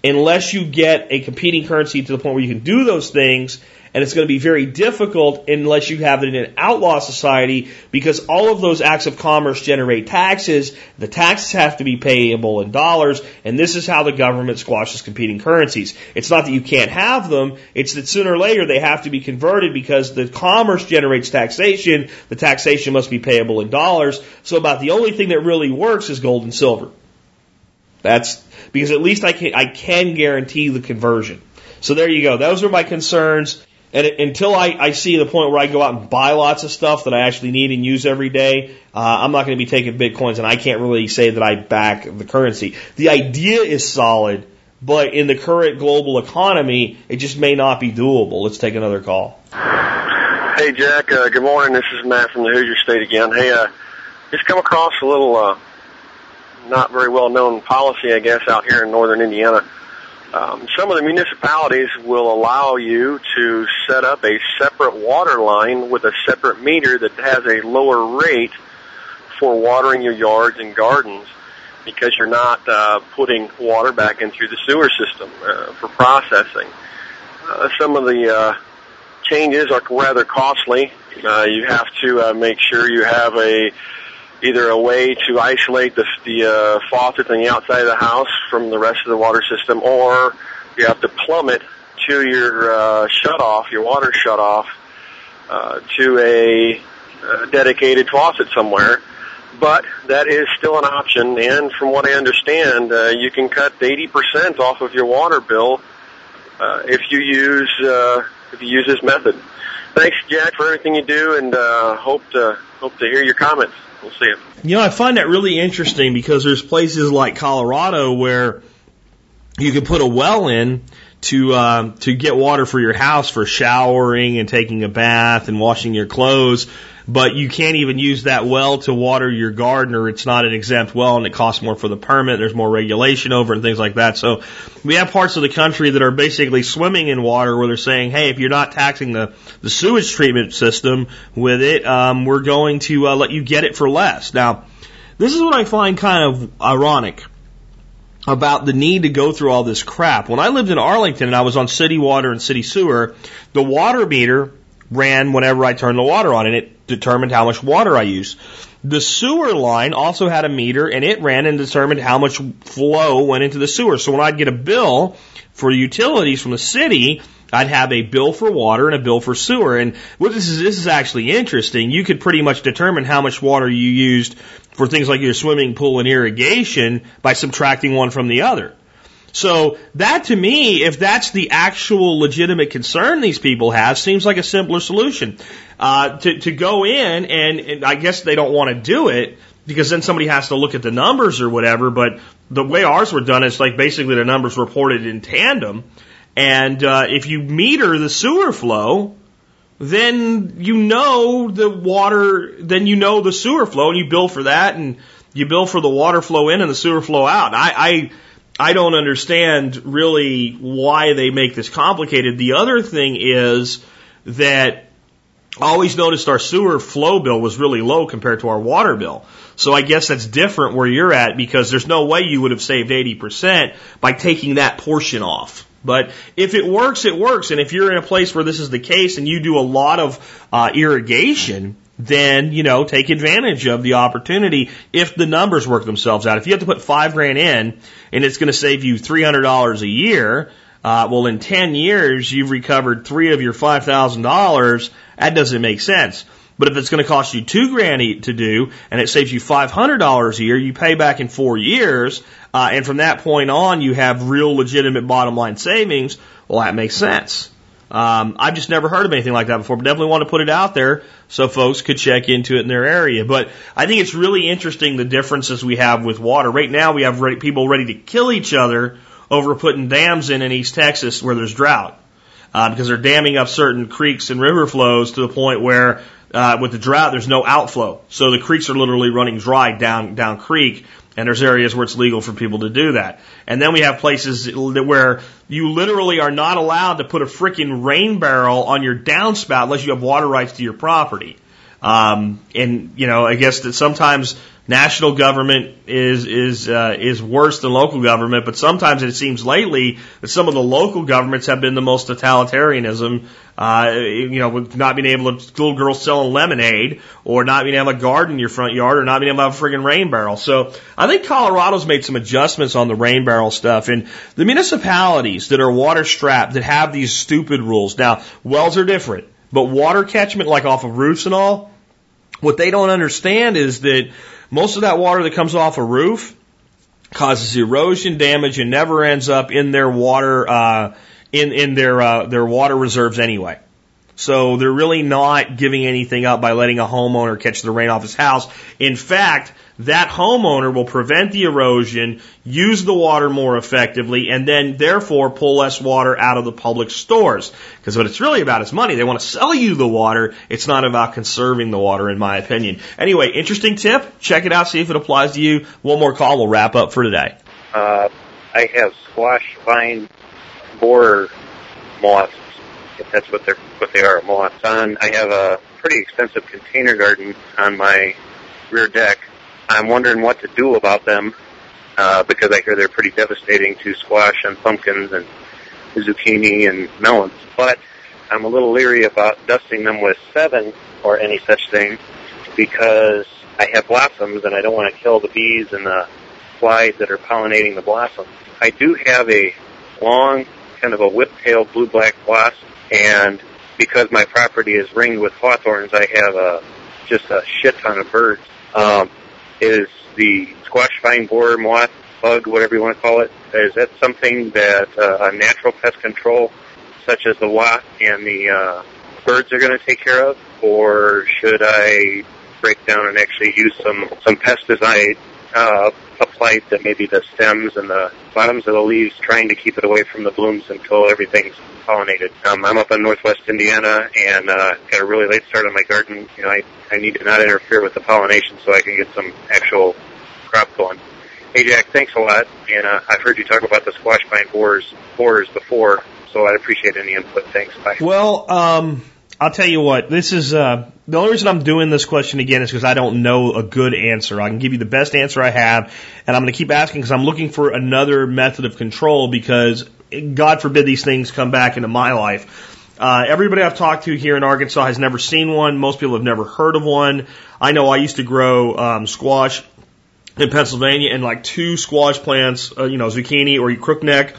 Unless you get a competing currency to the point where you can do those things, and it's going to be very difficult unless you have it in an outlaw society, because all of those acts of commerce generate taxes. The taxes have to be payable in dollars, and this is how the government squashes competing currencies. It's not that you can't have them, it's that sooner or later they have to be converted because the commerce generates taxation. The taxation must be payable in dollars. So about the only thing that really works is gold and silver. That's because at least I can guarantee the conversion. So there you go. Those are my concerns. And until I see the point where I go out and buy lots of stuff that I actually need and use every day, I'm not going to be taking Bitcoins, and I can't really say that I back the currency. The idea is solid, but in the current global economy, it just may not be doable. Let's take another call. Hey, Jack. Good morning. This is Matt from the Hoosier State again. Hey, just come across a little not very well-known policy, I guess, out here in northern Indiana. Some of the municipalities will allow you to set up a separate water line with a separate meter that has a lower rate for watering your yards and gardens because you're not putting water back in through the sewer system for processing. Some of the changes are rather costly. You have to make sure you have a either a way to isolate the faucets on the outside of the house from the rest of the water system, or you have to plummet to your water shutoff, to a dedicated faucet somewhere. But that is still an option, and from what I understand, you can cut 80% off of your water bill if you use this method. Thanks, Jack, for everything you do, and hope to hear your comments. We'll see you. You know, I find that really interesting because there's places like Colorado where you can put a well in to get water for your house for showering and taking a bath and washing your clothes, but you can't even use that well to water your garden, or it's not an exempt well and it costs more for the permit. There's more regulation over it and things like that. So we have parts of the country that are basically swimming in water where they're saying, hey, if you're not taxing the sewage treatment system with it, we're going to let you get it for less. Now, this is what I find kind of ironic about the need to go through all this crap. When I lived in Arlington and I was on city water and city sewer, the water meter ran whenever I turned the water on, and it determined how much water I used. The sewer line also had a meter, and it ran and determined how much flow went into the sewer. So when I'd get a bill for utilities from the city, I'd have a bill for water and a bill for sewer. And well, this is actually interesting. You could pretty much determine how much water you used for things like your swimming pool and irrigation by subtracting one from the other. So that, to me, if that's the actual legitimate concern these people have, seems like a simpler solution. To go in, and I guess they don't want to do it because then somebody has to look at the numbers or whatever, but the way ours were done is like basically the numbers reported in tandem. And if you meter the sewer flow, then you know the water, then you know the sewer flow, and you bill for that, and you bill for the water flow in and the sewer flow out. I don't understand really why they make this complicated. The other thing is that I always noticed our sewer flow bill was really low compared to our water bill. So I guess that's different where you're at, because there's no way you would have saved 80% by taking that portion off. But if it works, it works. And if you're in a place where this is the case and you do a lot of irrigation, then, you know, take advantage of the opportunity if the numbers work themselves out. If you have to put $5,000 in and it's going to save you $300 a year, well, in 10 years, you've recovered $3,000 of your $5,000. That doesn't make sense. But if it's going to cost you $2,000 to do and it saves you $500 a year, you pay back in 4 years. And from that point on, you have real legitimate bottom line savings. Well, that makes sense. I've just never heard of anything like that before, but definitely want to put it out there so folks could check into it in their area. But I think it's really interesting the differences we have with water. Right now we have people ready to kill each other over putting dams in East Texas where there's drought, because they're damming up certain creeks and river flows to the point where with the drought there's no outflow. So the creeks are literally running dry down creek. And there's areas where it's legal for people to do that. And then we have places where you literally are not allowed to put a frickin' rain barrel on your downspout unless you have water rights to your property. And, you know, I guess that sometimes national government is worse than local government, but sometimes it seems lately that some of the local governments have been the most totalitarianism, you know, with not being able to, little girls selling lemonade, or not being able to garden your front yard, or not being able to have a friggin' rain barrel. So I think Colorado's made some adjustments on the rain barrel stuff, and the municipalities that are water strapped that have these stupid rules. Now, wells are different, but water catchment, like off of roofs and all, what they don't understand is that most of that water that comes off a roof causes erosion damage and never ends up in their water their water reserves anyway. So they're really not giving anything up by letting a homeowner catch the rain off his house. In fact, that homeowner will prevent the erosion, use the water more effectively, and then therefore pull less water out of the public stores. Because what it's really about is money. They want to sell you the water. It's not about conserving the water, in my opinion. Anyway, interesting tip. Check it out. See if it applies to you. One more call. We'll wrap up for today. I have squash vine borer moths, if that's what they are, moths. I have a pretty extensive container garden on my rear deck. I'm wondering what to do about them, because I hear they're pretty devastating to squash and pumpkins and zucchini and melons. But I'm a little leery about dusting them with 7 or any such thing, because I have blossoms and I don't want to kill the bees and the flies that are pollinating the blossoms. I do have a long, kind of a whip-tailed blue-black wasp, and because my property is ringed with hawthorns, I have just a shit ton of birds. Is the squash vine borer moth, bug, whatever you want to call it, is that something that a natural pest control, such as the wasp and the birds, are going to take care of, or should I break down and actually use some pesticide applied to maybe the stems and the bottoms of the leaves, trying to keep it away from the blooms until everything's pollinated? I'm up in Northwest Indiana and got a really late start on my garden. You know, I need to not interfere with the pollination so I can get some actual crop going. Hey, Jack, thanks a lot. And I've heard you talk about the squash vine borers before, so I'd appreciate any input. Thanks. Bye. Well, I'll tell you what. This is the only reason I'm doing this question again is because I don't know a good answer. I can give you the best answer I have, and I'm going to keep asking because I'm looking for another method of control because, God forbid, these things come back into my life. Everybody I've talked to here in Arkansas has never seen one. Most people have never heard of one. I know I used to grow squash in Pennsylvania, and like two squash plants, zucchini or crookneck,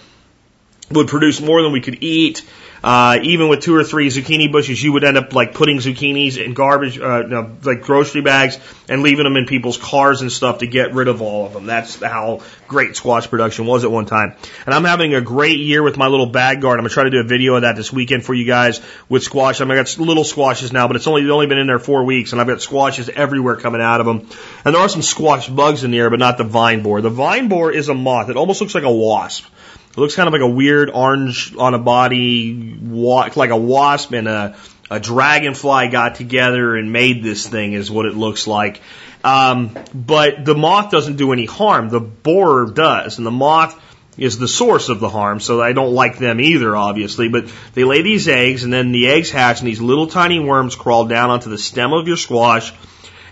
would produce more than we could eat. Even with two or three zucchini bushes, you would end up like putting zucchinis in garbage, like grocery bags, and leaving them in people's cars and stuff to get rid of all of them. That's how great squash production was at one time. And I'm having a great year with my little bag garden. I'm going to try to do a video of that this weekend for you guys with squash. I mean, I got little squashes now, but it's only been in there 4 weeks, and I've got squashes everywhere coming out of them. And there are some squash bugs in the air, but not the vine borer. The vine borer is a moth. It almost looks like a wasp. It looks kind of like a weird orange on a body, like a wasp and a dragonfly got together and made this thing, is what it looks like. But the moth doesn't do any harm. The borer does, and the moth is the source of the harm, so I don't like them either, obviously. But they lay these eggs, and then the eggs hatch, and these little tiny worms crawl down onto the stem of your squash,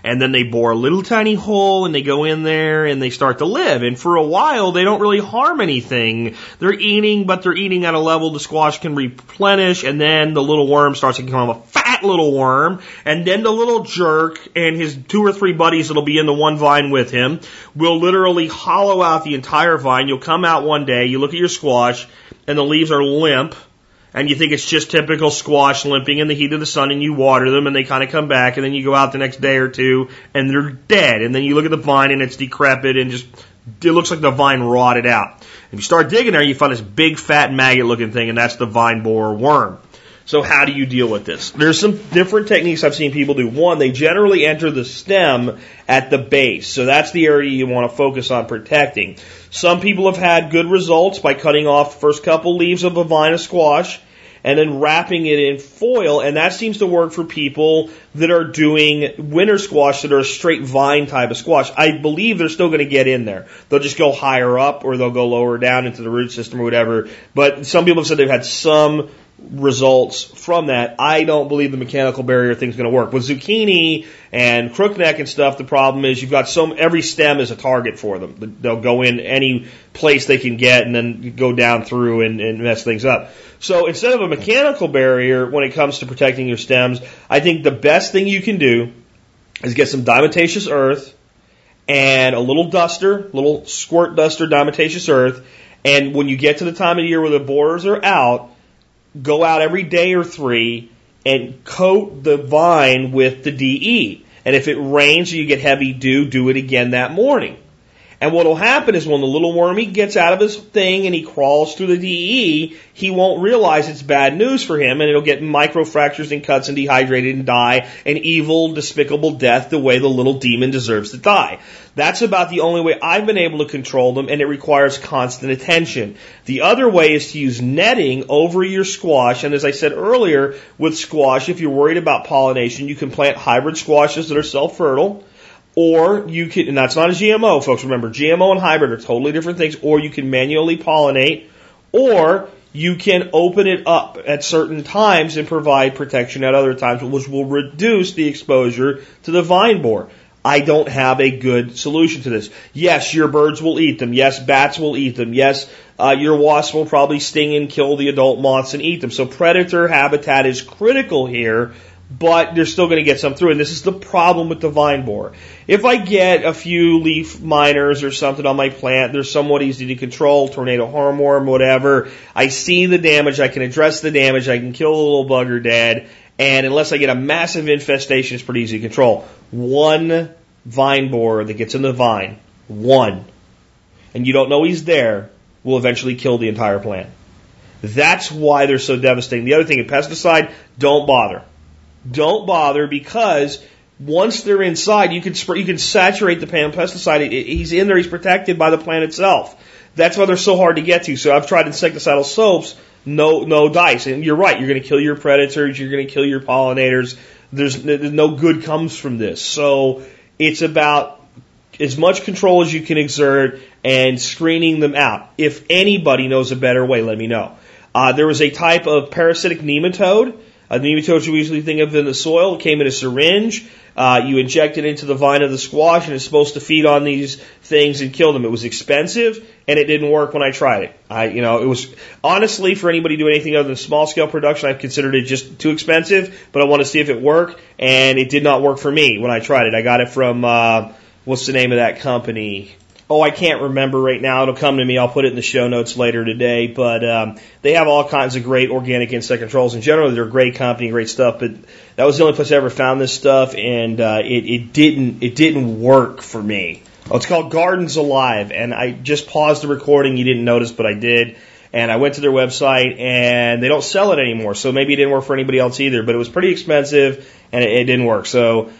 and then they bore a little tiny hole, and they go in there, and they start to live. And for a while, they don't really harm anything. They're eating, but they're eating at a level the squash can replenish, and then the little worm starts to become a fat little worm, and then the little jerk and his two or three buddies that'll be in the one vine with him will literally hollow out the entire vine. You'll come out one day, you look at your squash, and the leaves are limp, and you think it's just typical squash limping in the heat of the sun, and you water them, and they kind of come back, and then you go out the next day or two, and they're dead. And then you look at the vine, and it's decrepit, and just it looks like the vine rotted out. If you start digging there, you find this big, fat, maggot-looking thing, and that's the vine borer worm. So how do you deal with this? There's some different techniques I've seen people do. One, they generally enter the stem at the base, so that's the area you want to focus on protecting. Some people have had good results by cutting off the first couple leaves of a vine of squash and then wrapping it in foil, and that seems to work for people that are doing winter squash that are a straight vine type of squash. I believe they're still going to get in there. They'll just go higher up or they'll go lower down into the root system or whatever, but some people have said they've had some results from that. I don't believe the mechanical barrier thing's going to work. With zucchini and crookneck and stuff, the problem is you've got every stem is a target for them. They'll go in any place they can get and then go down through and mess things up. So instead of a mechanical barrier when it comes to protecting your stems, I think the best thing you can do is get some diatomaceous earth and a little duster, little squirt duster, diatomaceous earth, and when you get to the time of the year where the borers are out, go out every day or three and coat the vine with the DE. And if it rains or you get heavy dew, do it again that morning. And what will happen is when the little wormy gets out of his thing and he crawls through the DE, he won't realize it's bad news for him, and it'll get microfractures and cuts and dehydrated and die an evil, despicable death the way the little demon deserves to die. That's about the only way I've been able to control them, and it requires constant attention. The other way is to use netting over your squash, and as I said earlier, with squash, if you're worried about pollination, you can plant hybrid squashes that are self-fertile. Or you can, and that's not a GMO, folks. Remember, GMO and hybrid are totally different things. Or you can manually pollinate, or you can open it up at certain times and provide protection at other times, which will reduce the exposure to the vine borer. I don't have a good solution to this. Yes, your birds will eat them. Yes, bats will eat them. Yes, your wasps will probably sting and kill the adult moths and eat them. So predator habitat is critical here. but they're still going to get some through. And this is the problem with the vine borer. If I get a few leaf miners or something on my plant, they're somewhat easy to control, tornado hormworm, whatever. I see the damage, I can address the damage, I can kill the little bugger dead, and unless I get a massive infestation, it's pretty easy to control. One vine borer that gets in the vine, one, and you don't know he's there, will eventually kill the entire plant. That's why they're so devastating. The other thing, a pesticide, don't bother. Don't bother, because once they're inside, you can saturate the pesticide. He's in there. He's protected by the plant itself. That's why they're so hard to get to. So I've tried insecticidal soaps. No dice. And you're right. You're going to kill your predators. You're going to kill your pollinators. There's no good comes from this. So it's about as much control as you can exert and screening them out. If anybody knows a better way, let me know. There was a type of parasitic nematode. The nematodes you usually think of in the soil. It came in a syringe. You inject it into the vine of the squash, and it's supposed to feed on these things and kill them. It was expensive, and it didn't work when I tried it. It was honestly, for anybody doing anything other than small scale production, I've considered it just too expensive. But I want to see if it worked, and it did not work for me when I tried it. I got it from what's the name of that company? Oh, I can't remember right now. It'll come to me. I'll put it in the show notes later today. But they have all kinds of great organic insect controls. In general, they're a great company, great stuff. But that was the only place I ever found this stuff, and it didn't work for me. Oh, it's called Gardens Alive, and I just paused the recording. You didn't notice, but I did. And I went to their website, and they don't sell it anymore. So maybe it didn't work for anybody else either. But it was pretty expensive, and it didn't work. So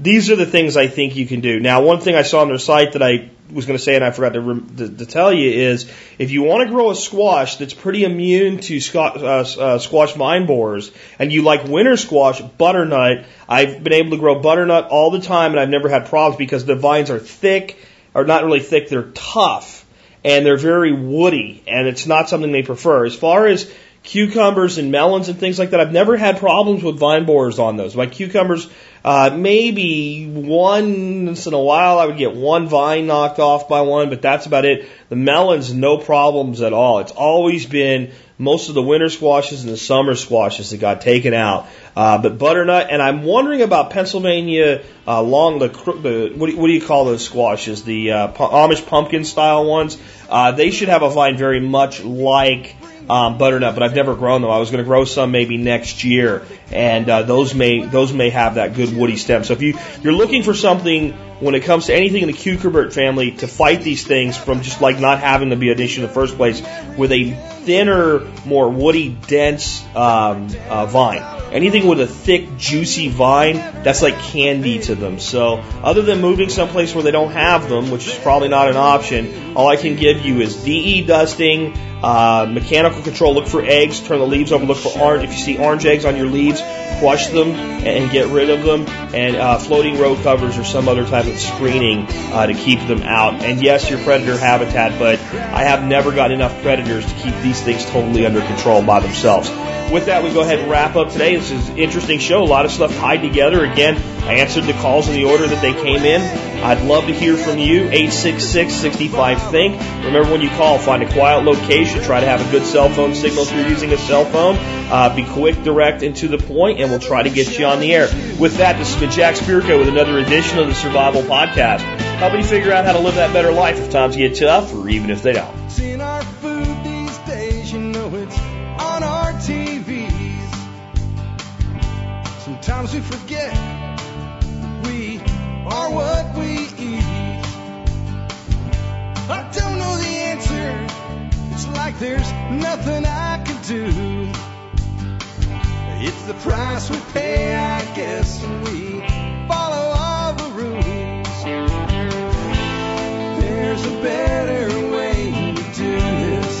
these are the things I think you can do. Now, one thing I saw on their site that I was going to say and I forgot to tell you is, if you want to grow a squash that's pretty immune to squash vine borers, and you like winter squash, butternut, I've been able to grow butternut all the time, and I've never had problems because the vines are thick, or not really thick, they're tough, and they're very woody, and it's not something they prefer. As far as cucumbers and melons and things like that, I've never had problems with vine borers on those. My cucumbers, maybe once in a while I would get one vine knocked off by one, but that's about it. The melons, no problems at all. It's always been most of the winter squashes and the summer squashes that got taken out. But butternut, and I'm wondering about Pennsylvania long the what do you call those squashes? The Amish pumpkin style ones. They should have a vine very much like butternut, but I've never grown them. I was going to grow some maybe next year, and those may have that good woody stem. So if you're looking for something when it comes to anything in the cucumber family to fight these things from just like not having to be an issue in the first place, with a thinner, more woody, dense vine. Anything with a thick, juicy vine, that's like candy to them. So other than moving someplace where they don't have them, which is probably not an option, all I can give you is DE dusting, mechanical control. Look for eggs, turn the leaves over, look for orange. If you see orange eggs on your leaves, crush them and get rid of them, and floating row covers or some other type of screening to keep them out. And yes, your predator habitat, but I have never got enough predators to keep these things totally under control by themselves. With that, we go ahead and wrap up today. This is an interesting show. A lot of stuff tied together. Again, I answered the calls in the order that they came in. I'd love to hear from you. 866-65-THINK. Remember, when you call, find a quiet location. Try to have a good cell phone signal if you're using a cell phone. Be quick, direct, and to the point, and we'll try to get you on the air. With that, this has been Jack Spirko with another edition of the Survival Podcast, helping you figure out how to live that better life if times get tough, or even if they don't. TVs. Sometimes we forget we are what we eat. I don't know the answer. It's like there's nothing I can do. It's the price we pay, I guess, and we follow all the rules. There's a better way to do this.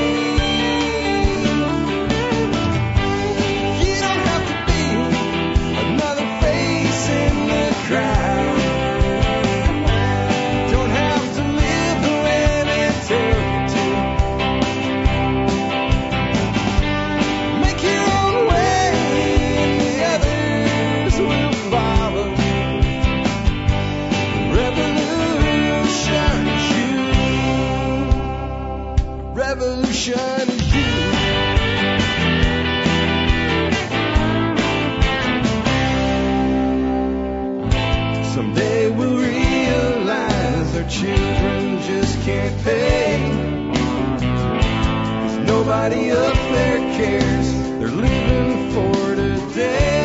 You don't have to be another face in the crowd. You don't have to live the way they tell you to. Make your own way and the others will follow. Revolution. revolution do? Someday we'll realize our children just can't pay. 'Cause nobody up there cares, they're living for today.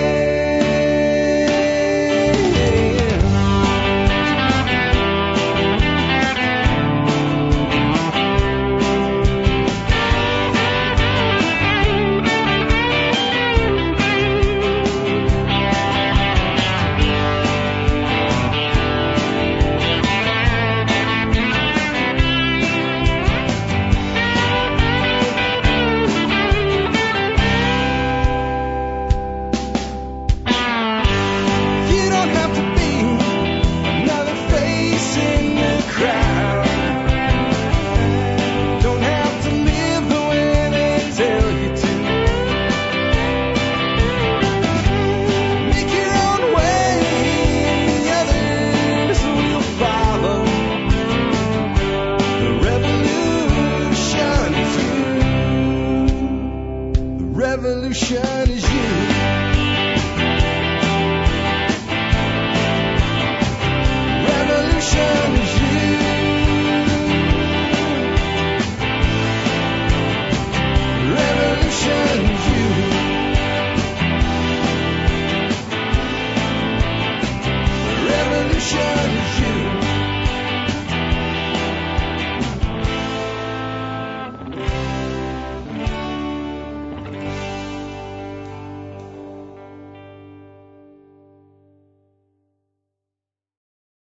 Revolution is you.